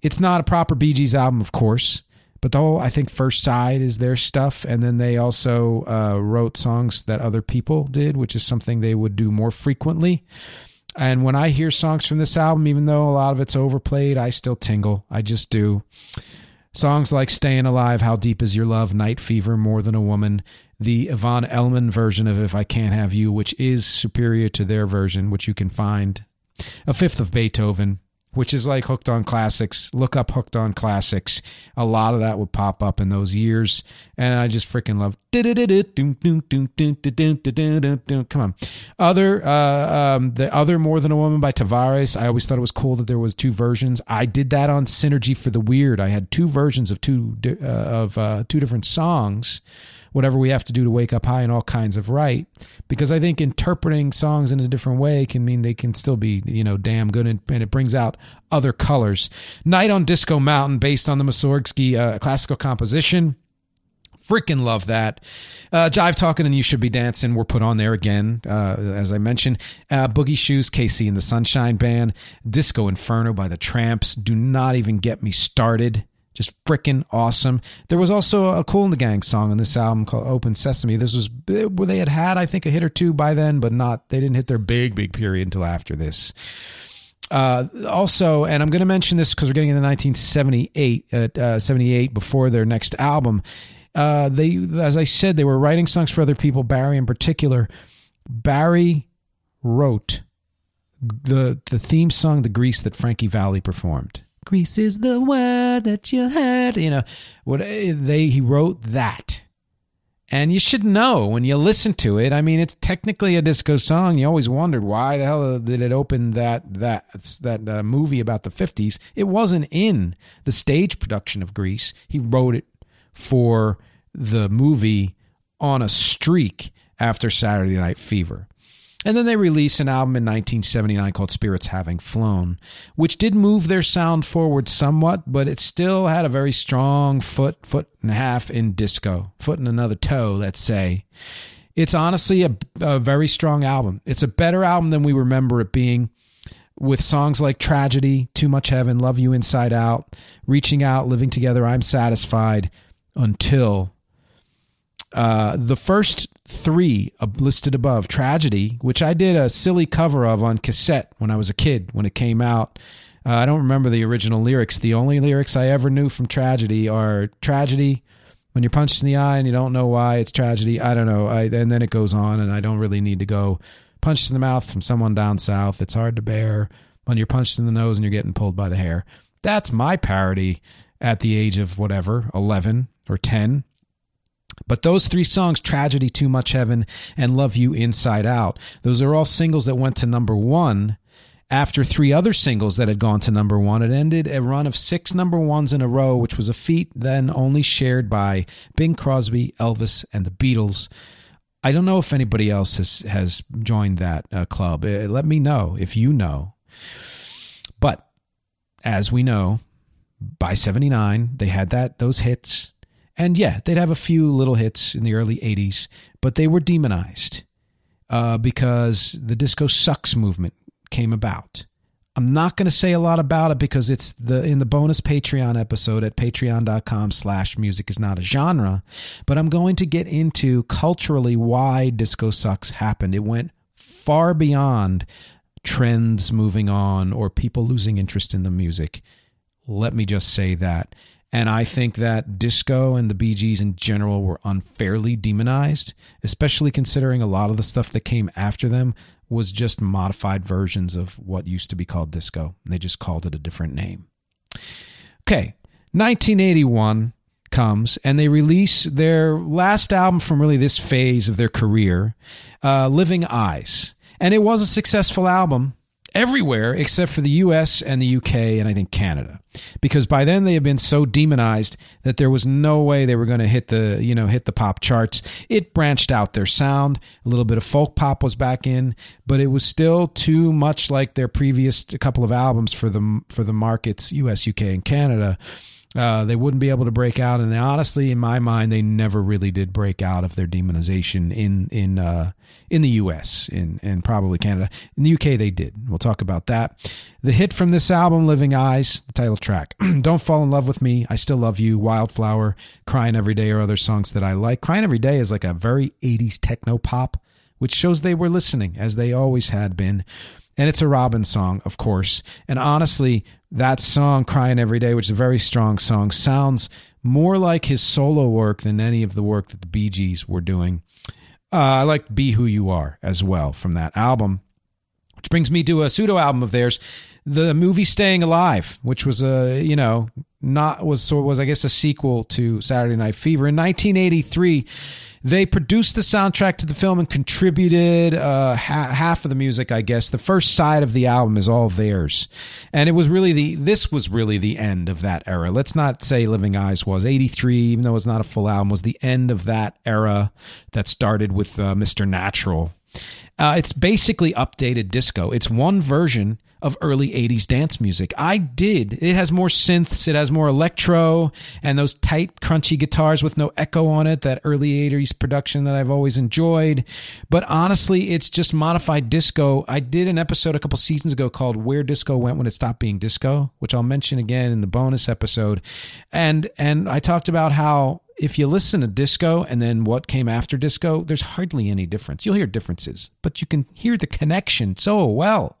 It's not a proper Bee Gees album, of course, but the whole, I think, first side is their stuff. And then they also uh, wrote songs that other people did, which is something they would do more frequently. And when I hear songs from this album, even though a lot of it's overplayed, I still tingle. I just do. Songs like Staying Alive, How Deep Is Your Love, Night Fever, More Than a Woman, the Yvonne Elliman version of If I Can't Have You, which is superior to their version, which you can find. A Fifth of Beethoven, which is like Hooked on Classics. Look up Hooked on Classics. A lot of that would pop up in those years. And I just freaking love. Come on. Other, uh, um, the other More Than a Woman by Tavares. I always thought it was cool that there was two versions. I did that on Synergy for the Weird. I had two versions of two uh, of uh, two different songs. Whatever We Have to Do to Wake Up High and All Kinds of Right, because I think interpreting songs in a different way can mean they can still be, you know, damn good, and, and it brings out other colors. Night on Disco Mountain, based on the Mussorgsky uh, classical composition. Freaking love that. Uh, Jive Talkin' and You Should Be Dancing were put on there again, uh, as I mentioned. Uh, Boogie Shoes, K C and the Sunshine Band. Disco Inferno by the Tramps. Do not even get me started. Just freaking awesome. There was also a Kool and the Gang song on this album called Open Sesame. This was where they had had, I think, a hit or two by then, but not, they didn't hit their big, big period until after this. Uh, also, and I'm going to mention this because we're getting into nineteen seventy-eight, uh, seventy-eight before their next album. Uh, they, as I said, they were writing songs for other people. Barry in particular, Barry wrote the, the theme song, The Grease, that Frankie Valli performed. Grease is the word that you heard. You know, what they he wrote that. And you should know when you listen to it. I mean, it's technically a disco song. You always wondered why the hell did it open that that that uh, movie about the fifties. It wasn't in the stage production of Grease. He wrote it for the movie on a streak after Saturday Night Fever. And then they released an album in nineteen seventy-nine called Spirits Having Flown, which did move their sound forward somewhat, but it still had a very strong foot, foot and a half in disco, foot and another toe, let's say. It's honestly a, a very strong album. It's a better album than we remember it being, with songs like Tragedy, Too Much Heaven, Love You Inside Out, Reaching Out, Living Together, I'm Satisfied, until... Uh, the first three listed above, Tragedy, which I did a silly cover of on cassette when I was a kid, when it came out. Uh, I don't remember the original lyrics. The only lyrics I ever knew from Tragedy are Tragedy, when you're punched in the eye and you don't know why, it's tragedy. I don't know. I, and then it goes on, and I don't really need to go. Punched in the mouth from someone down south. It's hard to bear when you're punched in the nose and you're getting pulled by the hair. That's my parody at the age of whatever, eleven or ten. But those three songs, Tragedy, Too Much Heaven, and Love You Inside Out, those are all singles that went to number one after three other singles that had gone to number one. It ended a run of six number ones in a row, which was a feat then only shared by Bing Crosby, Elvis, and the Beatles. I don't know if anybody else has, has joined that uh, club. Uh, let me know if you know. But as we know, by seventy-nine, they had that those hits. And yeah, they'd have a few little hits in the early eighties, but they were demonized uh, because the disco sucks movement came about. I'm not going to say a lot about it because it's the in the bonus Patreon episode at patreon.com slash music is not a genre, but I'm going to get into culturally why disco sucks happened. It went far beyond trends moving on or people losing interest in the music. Let me just say that. And I think that disco and the Bee Gees in general were unfairly demonized, especially considering a lot of the stuff that came after them was just modified versions of what used to be called disco. And they just called it a different name. Okay, nineteen eighty-one comes and they release their last album from really this phase of their career, uh, Living Eyes. And it was a successful album everywhere except for the U S and the U K and I think Canada, because by then they had been so demonized that there was no way they were going to hit the, you know, hit the pop charts. It branched out their sound. A little bit of folk pop was back in, but it was still too much like their previous couple of albums for the, for the markets, U S, U K, and Canada. Uh, they wouldn't be able to break out. And they, honestly, in my mind, they never really did break out of their demonization in in uh, in the U S in and probably Canada. In the U K, they did. We'll talk about that. The hit from this album, Living Eyes, the title track, Don't Fall in Love with Me, I Still Love You, Wildflower, Crying Every Day, or other songs that I like. Crying Every Day is like a very eighties techno pop, which shows they were listening, as they always had been. And it's a Robin song, of course. And honestly, that song, Crying Every Day, which is a very strong song, sounds more like his solo work than any of the work that the Bee Gees were doing. Uh, I like Be Who You Are as well from that album, which brings me to a pseudo album of theirs, the movie Staying Alive, which was a, you know, not was so was, I guess, a sequel to Saturday Night Fever. In nineteen eighty-three, they produced the soundtrack to the film and contributed uh, ha- half of the music, I guess. The first side of the album is all theirs. And it was really the this was really the end of that era. Let's not say Living Eyes was. eighty-three, even though it's not a full album, was the end of that era that started with uh, Mister Natural. Uh, it's basically updated disco. It's one version of early eighties dance music. I did. It has more synths. It has more electro and those tight, crunchy guitars with no echo on it, that early eighties production that I've always enjoyed. But honestly, it's just modified disco. I did an episode a couple seasons ago called Where Disco Went When It Stopped Being Disco, which I'll mention again in the bonus episode. And, and I talked about how if you listen to disco and then what came after disco, there's hardly any difference. You'll hear differences, but you can hear the connection so well,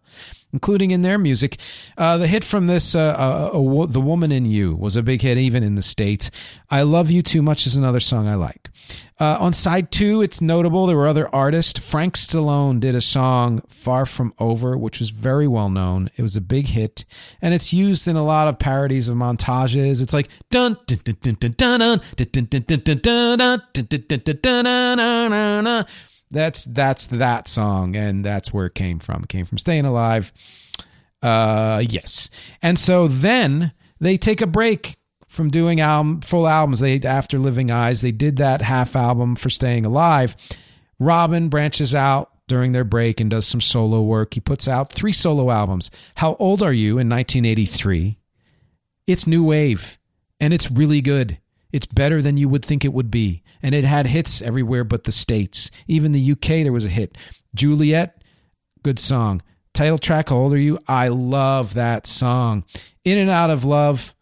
including in their music. Uh, the hit from this, uh, uh, uh, The Woman in You, was a big hit even in the States. I Love You Too Much is another song I like. Uh, on side two, it's notable there were other artists. Frank Stallone did a song, Far From Over, which was very well known. It was a big hit, and it's used in a lot of parodies of montages. It's like, dun dun dun dun dun dun dun dun dun dun dun dun dun dun dun dun dun. That's that's that song, and that's where it came from. It came from Staying Alive. Uh, yes. And so then they take a break from doing album, full albums. They after Living Eyes, they did that half album for Staying Alive. Robin branches out during their break and does some solo work. He puts out three solo albums. How Old Are You in nineteen eighty-three? It's new wave, and it's really good. It's better than you would think it would be. And it had hits everywhere but the States. Even the U K, there was a hit. Juliet, good song. Title track, How Old Are You? I love that song. In and Out of Love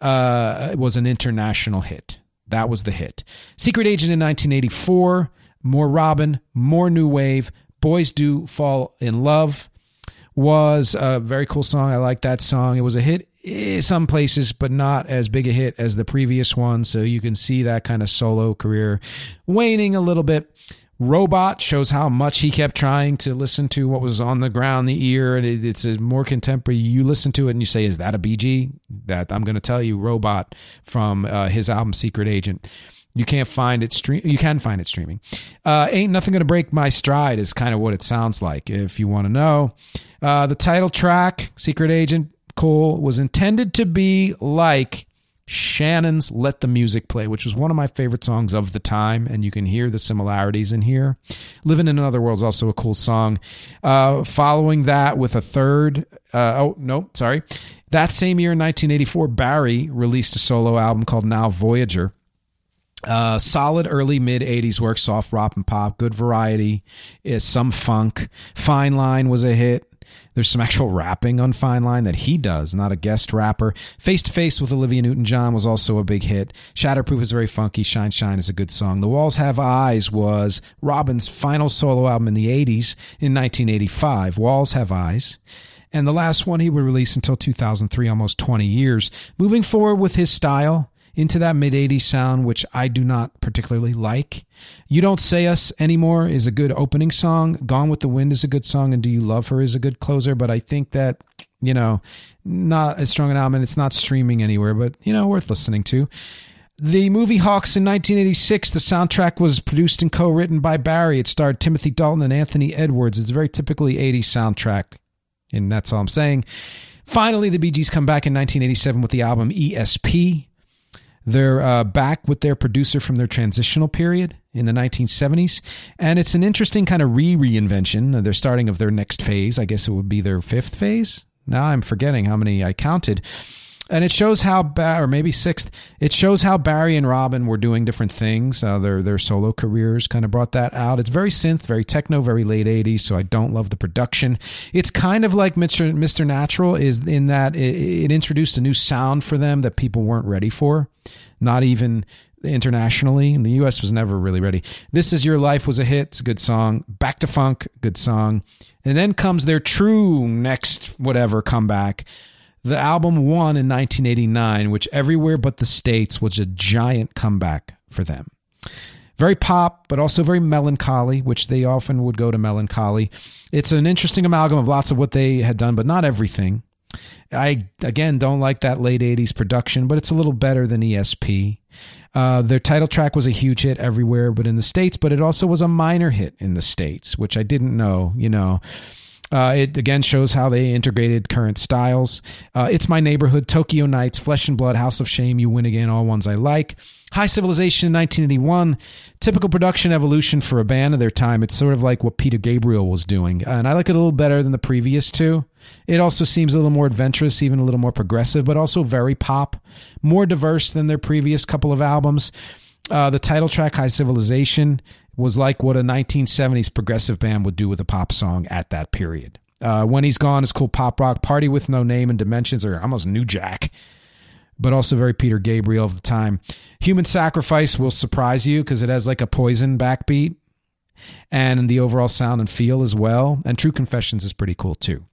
uh, was an international hit. That was the hit. Secret Agent in nineteen eighty-four. More Robin, more new wave. Boys Do Fall in Love was a very cool song. I like that song. It was a hit some places, but not as big a hit as the previous one. So you can see that kind of solo career waning a little bit. Robot shows how much he kept trying to listen to what was on the ground, the ear. And it, it's a more contemporary. You listen to it and you say, is that a Bee Gee? That I'm going to tell you, Robot from uh, his album, Secret Agent. You can't find it stream. You can find it streaming. Uh, Ain't Nothing Gonna Break My Stride is kind of what it sounds like. If you want to know, uh, the title track, Secret Agent, cool, was intended to be like Shannon's Let the Music Play, which was one of my favorite songs of the time, and you can hear the similarities in here. Living in Another World is also a cool song. Uh, following that with a third, uh, oh, no, sorry. That same year in nineteen eighty-four, Barry released a solo album called Now Voyager. Uh, solid early mid eighties work, soft rock and pop, good variety, is some funk. Fine Line was a hit. There's some actual rapping on Fine Line that he does, not a guest rapper. Face to Face with Olivia Newton-John was also a big hit. Shatterproof is very funky. Shine Shine is a good song. The Walls Have Eyes was Robin's final solo album in the eighties in nineteen eighty-five. Walls Have Eyes. and the last one he would release until two thousand three, almost twenty years. Moving forward with his style into that mid-eighties sound, which I do not particularly like. You Don't Say Us Anymore is a good opening song. Gone with the Wind is a good song, and Do You Love Her is a good closer, but I think that, you know, not as strong an album, and it's not streaming anywhere, but, you know, worth listening to. The movie Hawks in nineteen eighty-six, the soundtrack was produced and co-written by Barry. It starred Timothy Dalton and Anthony Edwards. It's a very typically eighties soundtrack, and that's all I'm saying. Finally, the Bee Gees come back in nineteen eighty-seven with the album E S P. They're uh, back with their producer from their transitional period in the nineteen seventies. And it's an interesting kind of re-reinvention. They're starting of their next phase. I guess it would be their fifth phase. Now I'm forgetting how many I counted. And it shows how, ba- or maybe sixth, it shows how Barry and Robin were doing different things. Uh, their their solo careers kind of brought that out. It's very synth, very techno, very late eighties, so I don't love the production. It's kind of like Mister Mister Natural is in that it, it introduced a new sound for them that people weren't ready for, not even internationally. And the U S was never really ready. This Is Your Life was a hit. It's a good song. Back to Funk, good song. And then comes their true next whatever comeback. The album won in nineteen eighty-nine, which everywhere but the States was a giant comeback for them. Very pop, but also very melancholy, which they often would go to melancholy. It's an interesting amalgam of lots of what they had done, but not everything. I, again, don't like that late eighties production, but it's a little better than E S P. Uh, their title track was a huge hit everywhere but in the States, but it also was a minor hit in the States, which I didn't know, you know. Uh, it again shows how they integrated current styles. Uh, It's My Neighborhood, Tokyo Nights, Flesh and Blood, House of Shame, You Win Again, all ones I like. High Civilization in nineteen eighty-one, typical production evolution for a band of their time. It's sort of like what Peter Gabriel was doing, and I like it a little better than the previous two. It also seems a little more adventurous, even a little more progressive, but also very pop, more diverse than their previous couple of albums. Uh, the title track, High Civilization, was like what a nineteen seventies progressive band would do with a pop song at that period. Uh, When He's Gone is cool pop rock. Party with No Name and Dimensions are almost new jack, but also very Peter Gabriel of the time. Human Sacrifice will surprise you because it has like a Poison backbeat and the overall sound and feel as well. And True Confessions is pretty cool too.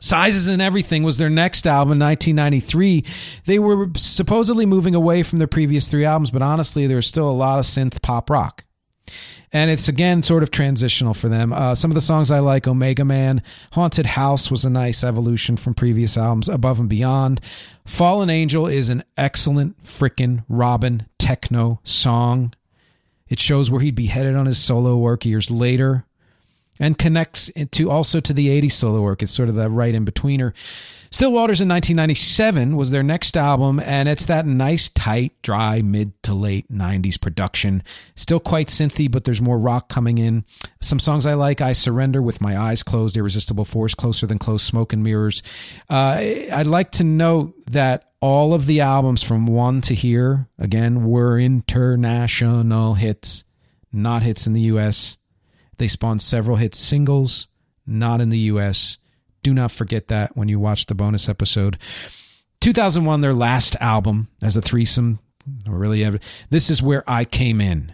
Sizes and Everything was their next album in nineteen ninety-three. They were supposedly moving away from their previous three albums, but honestly, there was still a lot of synth pop rock. And it's, again, sort of transitional for them. Uh, some of the songs I like, Omega Man, Haunted House was a nice evolution from previous albums, Above and Beyond. Fallen Angel is an excellent frickin' Robin techno song. It shows where he'd be headed on his solo work years later, and connects to also to the eighties solo work. It's sort of the right in-betweener. Stillwaters in nineteen ninety-seven was their next album, and it's that nice, tight, dry, mid to late nineties production. Still quite synthy, but there's more rock coming in. Some songs I like, I Surrender, With My Eyes Closed, Irresistible Force, Closer Than Close, Smoke and Mirrors. Uh, I'd like to note that all of the albums from one to here, again, were international hits, not hits in the U S They spawned several hit singles, not in the U S Do not forget that when you watch the bonus episode. two thousand one, their last album as a threesome, or really ever. This Is Where I Came In.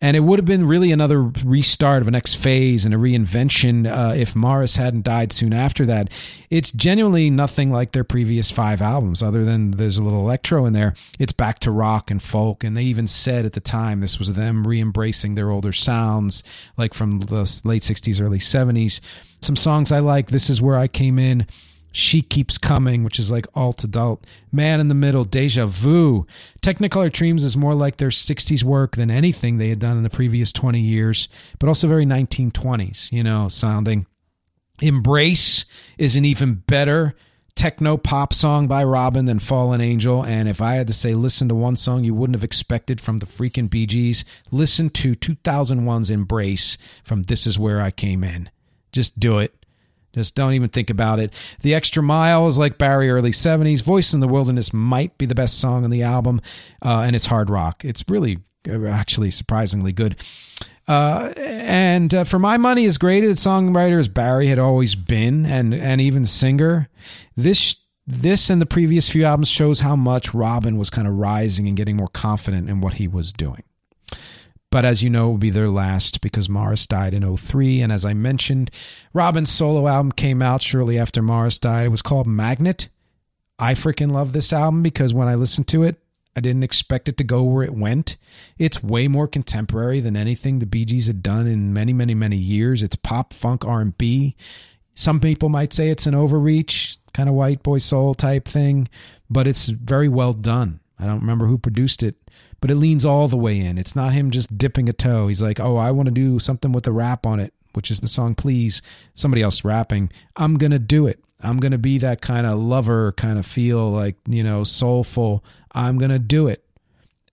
And it would have been really another restart of a next phase and a reinvention uh, if Maurice hadn't died soon after that. It's genuinely nothing like their previous five albums, other than there's a little electro in there. It's back to rock and folk, and they even said at the time this was them re-embracing their older sounds, like from the late sixties, early seventies. Some songs I like, This Is Where I Came In, She Keeps Coming, which is like alt adult, Man in the Middle, Deja Vu. Technicolor Dreams is more like their sixties work than anything they had done in the previous twenty years, but also very nineteen twenties, you know, sounding. Embrace is an even better techno pop song by Robin than Fallen Angel. And if I had to say, listen to one song you wouldn't have expected from the freaking Bee Gees, listen to two thousand one's Embrace from This Is Where I Came In. Just do it. Just don't even think about it. The Extra Mile is like Barry early seventies. Voice in the Wilderness might be the best song on the album, uh, and it's hard rock. It's really actually surprisingly good. Uh, and uh, For My Money is great. The songwriter as Barry had always been, and and even singer. This this and the previous few albums shows how much Robin was kind of rising and getting more confident in what he was doing. but as you know, will be their last because Maurice died in oh three. And as I mentioned, Robin's solo album came out shortly after Maurice died. It was called Magnet. I freaking love this album because when I listened to it, I didn't expect it to go where it went. It's way more contemporary than anything the Bee Gees had done in many, many, many years. It's pop, funk, R and B. Some people might say it's an overreach, kind of white boy soul type thing, but it's very well done. I don't remember who produced it, but it leans all the way in. It's not him just dipping a toe. He's like, oh, I want to do something with a rap on it, which is the song Please, somebody else rapping. I'm going to do it. I'm going to be that kind of lover kind of feel, like, you know, soulful. I'm going to do it.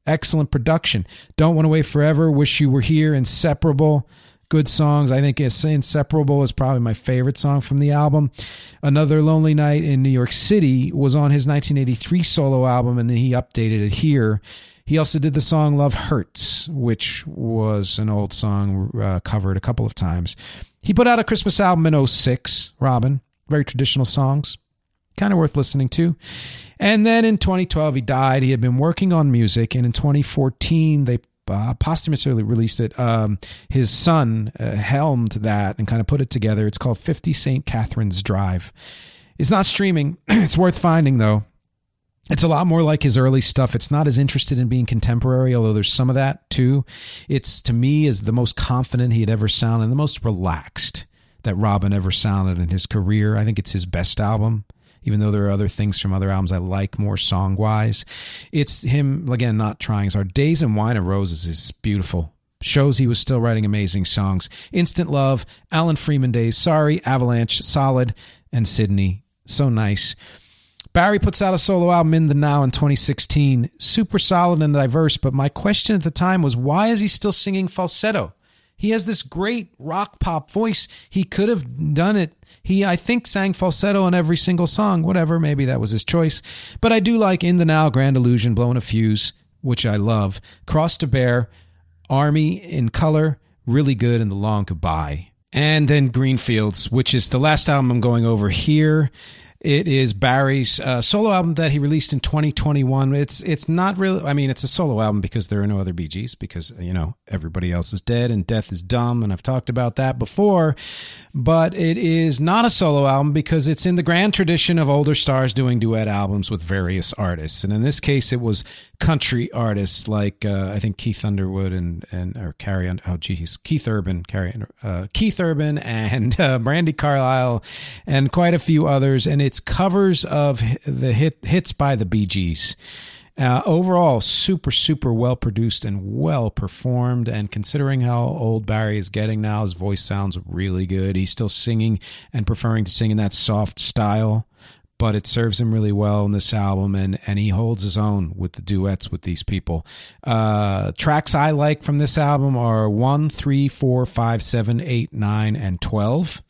Excellent production. Don't Want to Wait Forever, Wish You Were Here, Inseparable. Good songs. I think Inseparable is probably my favorite song from the album. Another Lonely Night in New York City was on his nineteen eighty-three solo album, and then he updated it here. He also did the song Love Hurts, which was an old song uh, covered a couple of times. He put out a Christmas album in oh six, Robin. Very traditional songs. Kind of worth listening to. And then in twenty twelve, he died. He had been working on music, and in twenty fourteen, they Uh, posthumously released it. Um, his son uh, helmed that and kind of put it together. It's called fifty Saint Catherine's Drive. It's not streaming. It's worth finding, though. It's a lot more like his early stuff. It's not as interested in being contemporary, although there's some of that, too. It's, to me, is the most confident he had ever sounded and the most relaxed that Robin ever sounded in his career. I think it's his best album, even though there are other things from other albums I like more song-wise. It's him, again, not trying as hard. Days and Wine and Roses is beautiful. Shows he was still writing amazing songs. Instant Love, Alan Freeman Days, Sorry, Avalanche, Solid, and Sydney. So nice. Barry puts out a solo album In the Now in twenty sixteen. Super solid and diverse, but my question at the time was, why is he still singing falsetto? He has this great rock pop voice. He could have done it. He, I think, sang falsetto on every single song. Whatever, maybe that was his choice. But I do like In the Now, Grand Illusion, Blowing a Fuse, which I love. Cross to Bear, Army in Color, really good, and The Long Goodbye. And then Greenfields, which is the last album I'm going over here. It is Barry's uh, solo album that he released in twenty twenty-one. It's it's not really, I mean, it's a solo album because there are no other Bee Gees, because, you know, everybody else is dead and Death is Dumb, and I've talked about that before. But it is not a solo album because it's in the grand tradition of older stars doing duet albums with various artists. And in this case, it was country artists like, uh, I think, Keith Underwood and, and or Carrie, oh, geez, Keith Urban, Carrie, uh, Keith Urban and uh, Brandy Carlisle and quite a few others. And it's It's covers of the hit, hits by the Bee Gees. Uh, overall, super, super well-produced and well-performed. And considering how old Barry is getting now, his voice sounds really good. He's still singing and preferring to sing in that soft style, but it serves him really well in this album, and, and he holds his own with the duets with these people. Uh, tracks I like from this album are one, three, four, five, seven, eight, nine, and twelve.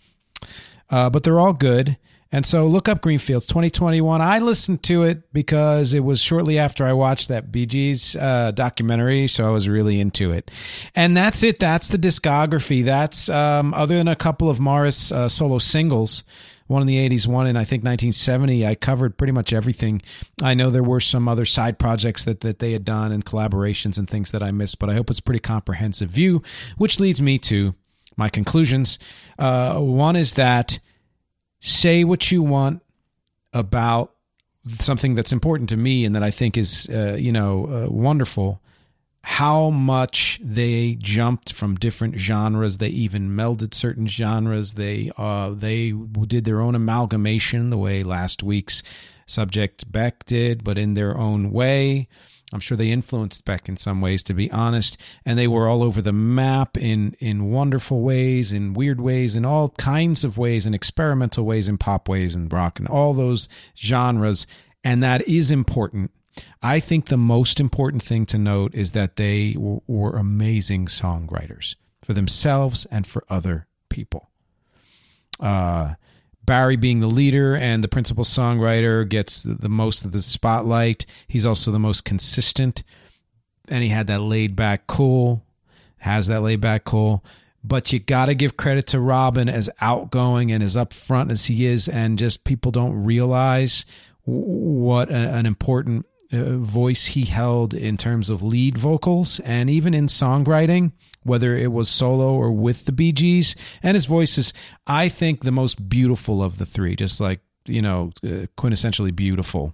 Uh, but they're all good. And so look up Greenfields twenty twenty-one. I listened to it because it was shortly after I watched that Bee Gees uh, documentary, so I was really into it. And that's it. That's the discography. That's um, other than a couple of Maurice uh, solo singles, one in the eighties, one in, I think, nineteen seventy. I covered pretty much everything. I know there were some other side projects that, that they had done and collaborations and things that I missed, but I hope it's a pretty comprehensive view, which leads me to my conclusions. Uh, one is that say what you want about something that's important to me and that I think is, uh, you know, uh, wonderful, how much they jumped from different genres. They even melded certain genres. They uh, they did their own amalgamation the way last week's subject Beck did, but in their own way. I'm sure they influenced Beck in some ways, to be honest, and they were all over the map in in wonderful ways, in weird ways, in all kinds of ways, in experimental ways, in pop ways, and rock, and all those genres, and that is important. I think the most important thing to note is that they w- were amazing songwriters for themselves and for other people. Uh Barry, being the leader and the principal songwriter, gets the most of the spotlight. He's also the most consistent, and he had that laid back cool, has that laid back cool. But you got to give credit to Robin, as outgoing and as upfront as he is, and just people don't realize what an important uh, voice he held in terms of lead vocals and even in songwriting, whether it was solo or with the Bee Gees. And his voice is, I think, the most beautiful of the three, just like, you know, uh, quintessentially beautiful.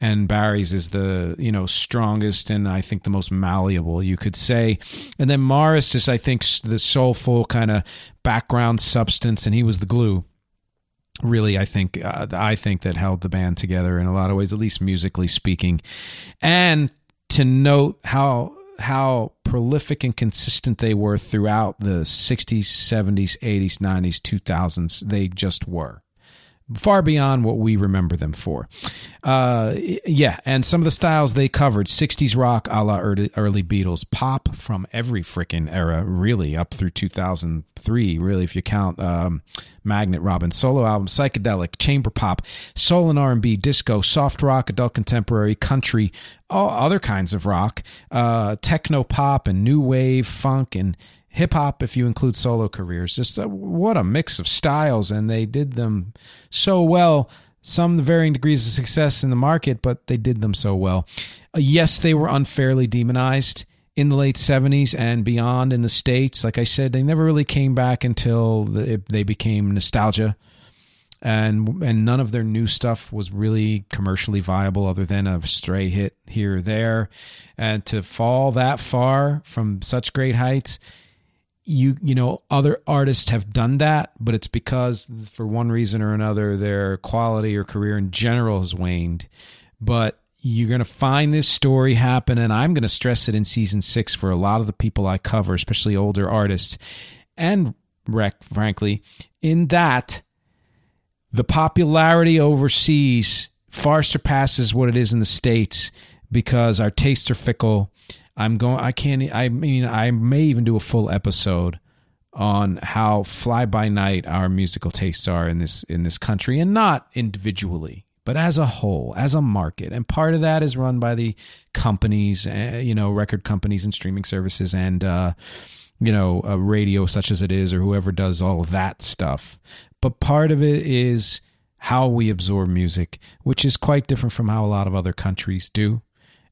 And Barry's is the, you know, strongest and I think the most malleable, you could say. And then Maurice is, I think, the soulful kind of background substance, and he was the glue. Really, I think uh, I think that held the band together in a lot of ways, at least musically speaking. And to note how how prolific and consistent they were throughout the sixties, seventies, eighties, nineties, two thousands. They just were. Far beyond what we remember them for. Uh, yeah, and some of the styles they covered, sixties rock a la early, early Beatles, pop from every frickin' era, really, up through two thousand three, really, if you count um, Magnet Robin's solo album, psychedelic, chamber pop, soul and R and B, disco, soft rock, adult contemporary, country, all other kinds of rock, uh, techno pop and new wave, funk and hip-hop, if you include solo careers. Just a, what a mix of styles, and they did them so well. Some varying degrees of success in the market, but they did them so well. Uh, yes, they were unfairly demonized in the late seventies and beyond in the States. Like I said, they never really came back until the, it, they became nostalgia, and and none of their new stuff was really commercially viable other than a stray hit here or there. And to fall that far from such great heights... You you know, other artists have done that, but it's because for one reason or another, their quality or career in general has waned. But you're going to find this story happen, and I'm going to stress it in season six for a lot of the people I cover, especially older artists and rec, frankly, in that the popularity overseas far surpasses what it is in the States because our tastes are fickle. I'm going, I can't, I mean, I may even do a full episode on how fly by night our musical tastes are in this, in this country, and not individually, but as a whole, as a market. And part of that is run by the companies, you know, record companies and streaming services and, uh, you know, a radio such as it is, or whoever does all of that stuff. But part of it is how we absorb music, which is quite different from how a lot of other countries do.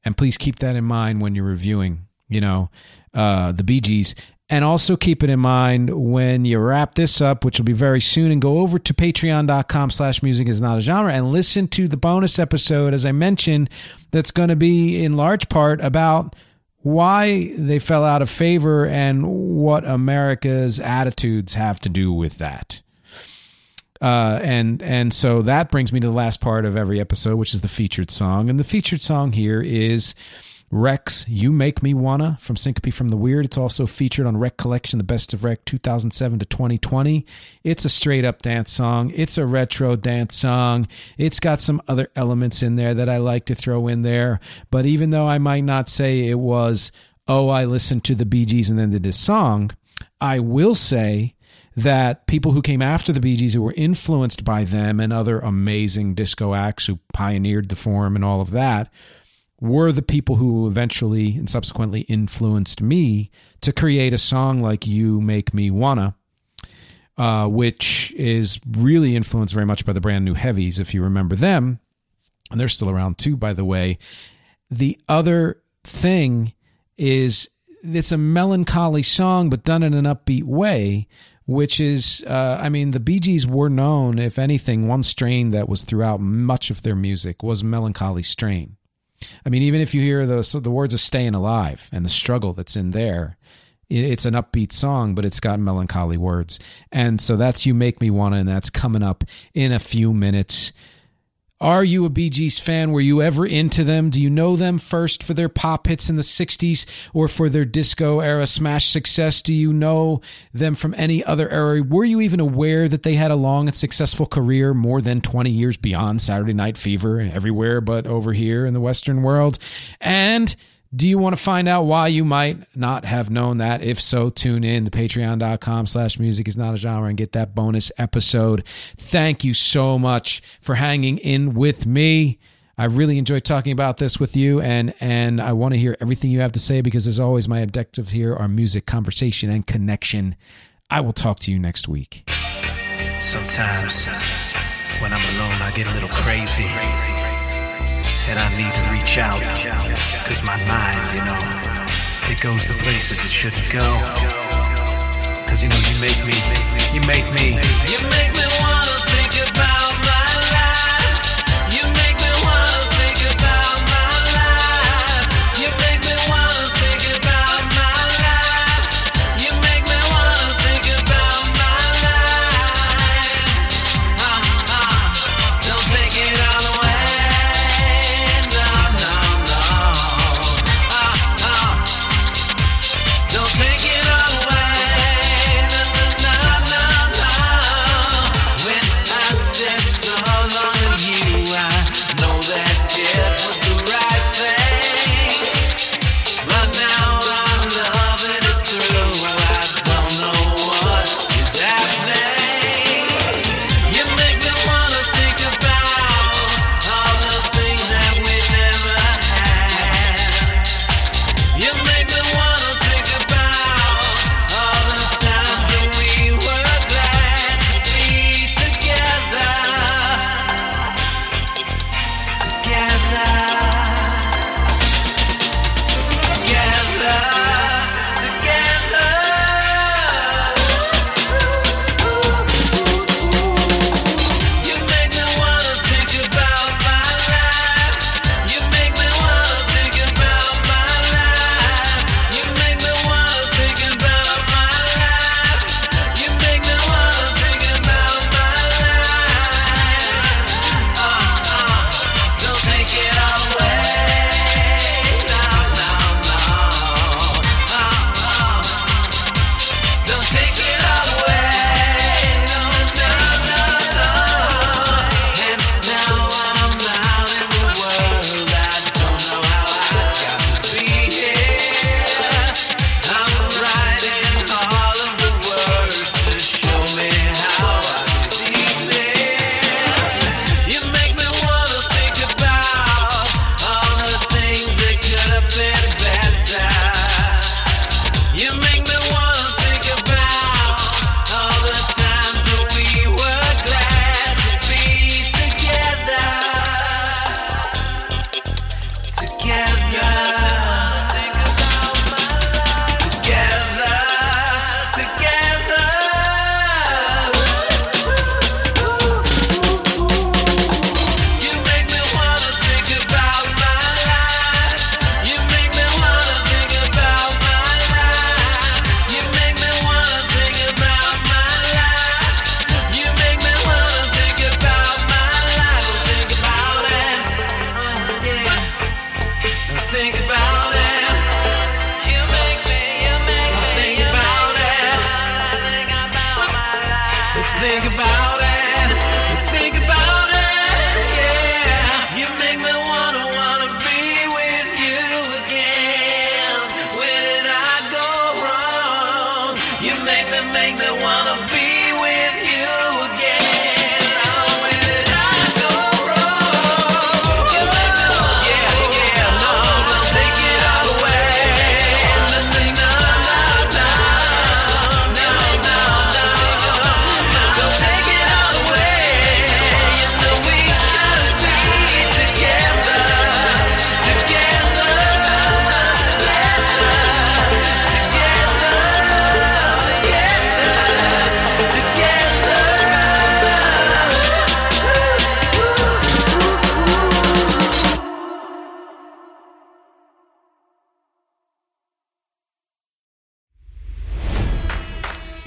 And please keep that in mind when you're reviewing, you know, uh, the Bee Gees. And also keep it in mind when you wrap this up, which will be very soon, and go over to patreon.com slash music is not a genre and listen to the bonus episode, as I mentioned, that's going to be in large part about why they fell out of favor and what America's attitudes have to do with that. Uh, and and so that brings me to the last part of every episode, which is the featured song. And the featured song here is Rex, You Make Me Wanna, from Syncope from the Weird. It's also featured on Rec Collection, The Best of Rec two thousand seven to twenty twenty. It's a straight-up dance song. It's a retro dance song. It's got some other elements in there that I like to throw in there. But even though I might not say it was, oh, I listened to the Bee Gees and then did this song, I will say that people who came after the Bee Gees, who were influenced by them and other amazing disco acts who pioneered the form and all of that, were the people who eventually and subsequently influenced me to create a song like You Make Me Wanna, uh, which is really influenced very much by the Brand New Heavies, if you remember them. And they're still around too, by the way. The other thing is it's a melancholy song, but done in an upbeat way, which is, uh, I mean, the Bee Gees were known, if anything, one strain that was throughout much of their music was melancholy strain. I mean, even if you hear the the words of Staying Alive and the struggle that's in there, it's an upbeat song, but it's got melancholy words. And so that's You Make Me Wanna, and that's coming up in a few minutes. Are you a Bee Gees fan? Were you ever into them? Do you know them first for their pop hits in the sixties or for their disco era smash success? Do you know them from any other era? Were you even aware that they had a long and successful career, more than twenty years beyond Saturday Night Fever and everywhere but over here in the Western world? And do you want to find out why you might not have known that? If so, tune in to patreon.com slash music is not a genre and get that bonus episode. Thank you so much for hanging in with me. I really enjoyed talking about this with you, and, and I want to hear everything you have to say because, as always, my objectives here are music, conversation, and connection. I will talk to you next week. Sometimes when I'm alone, I get a little crazy. and I need to reach out, cause my mind, you know, it goes to places it shouldn't go, cause you know you make me, you make me, you make me wanna think about my life, you make me wanna think about my life, you make me wanna think about my life, you make me wanna think about my life, uh-huh. Don't take it all away.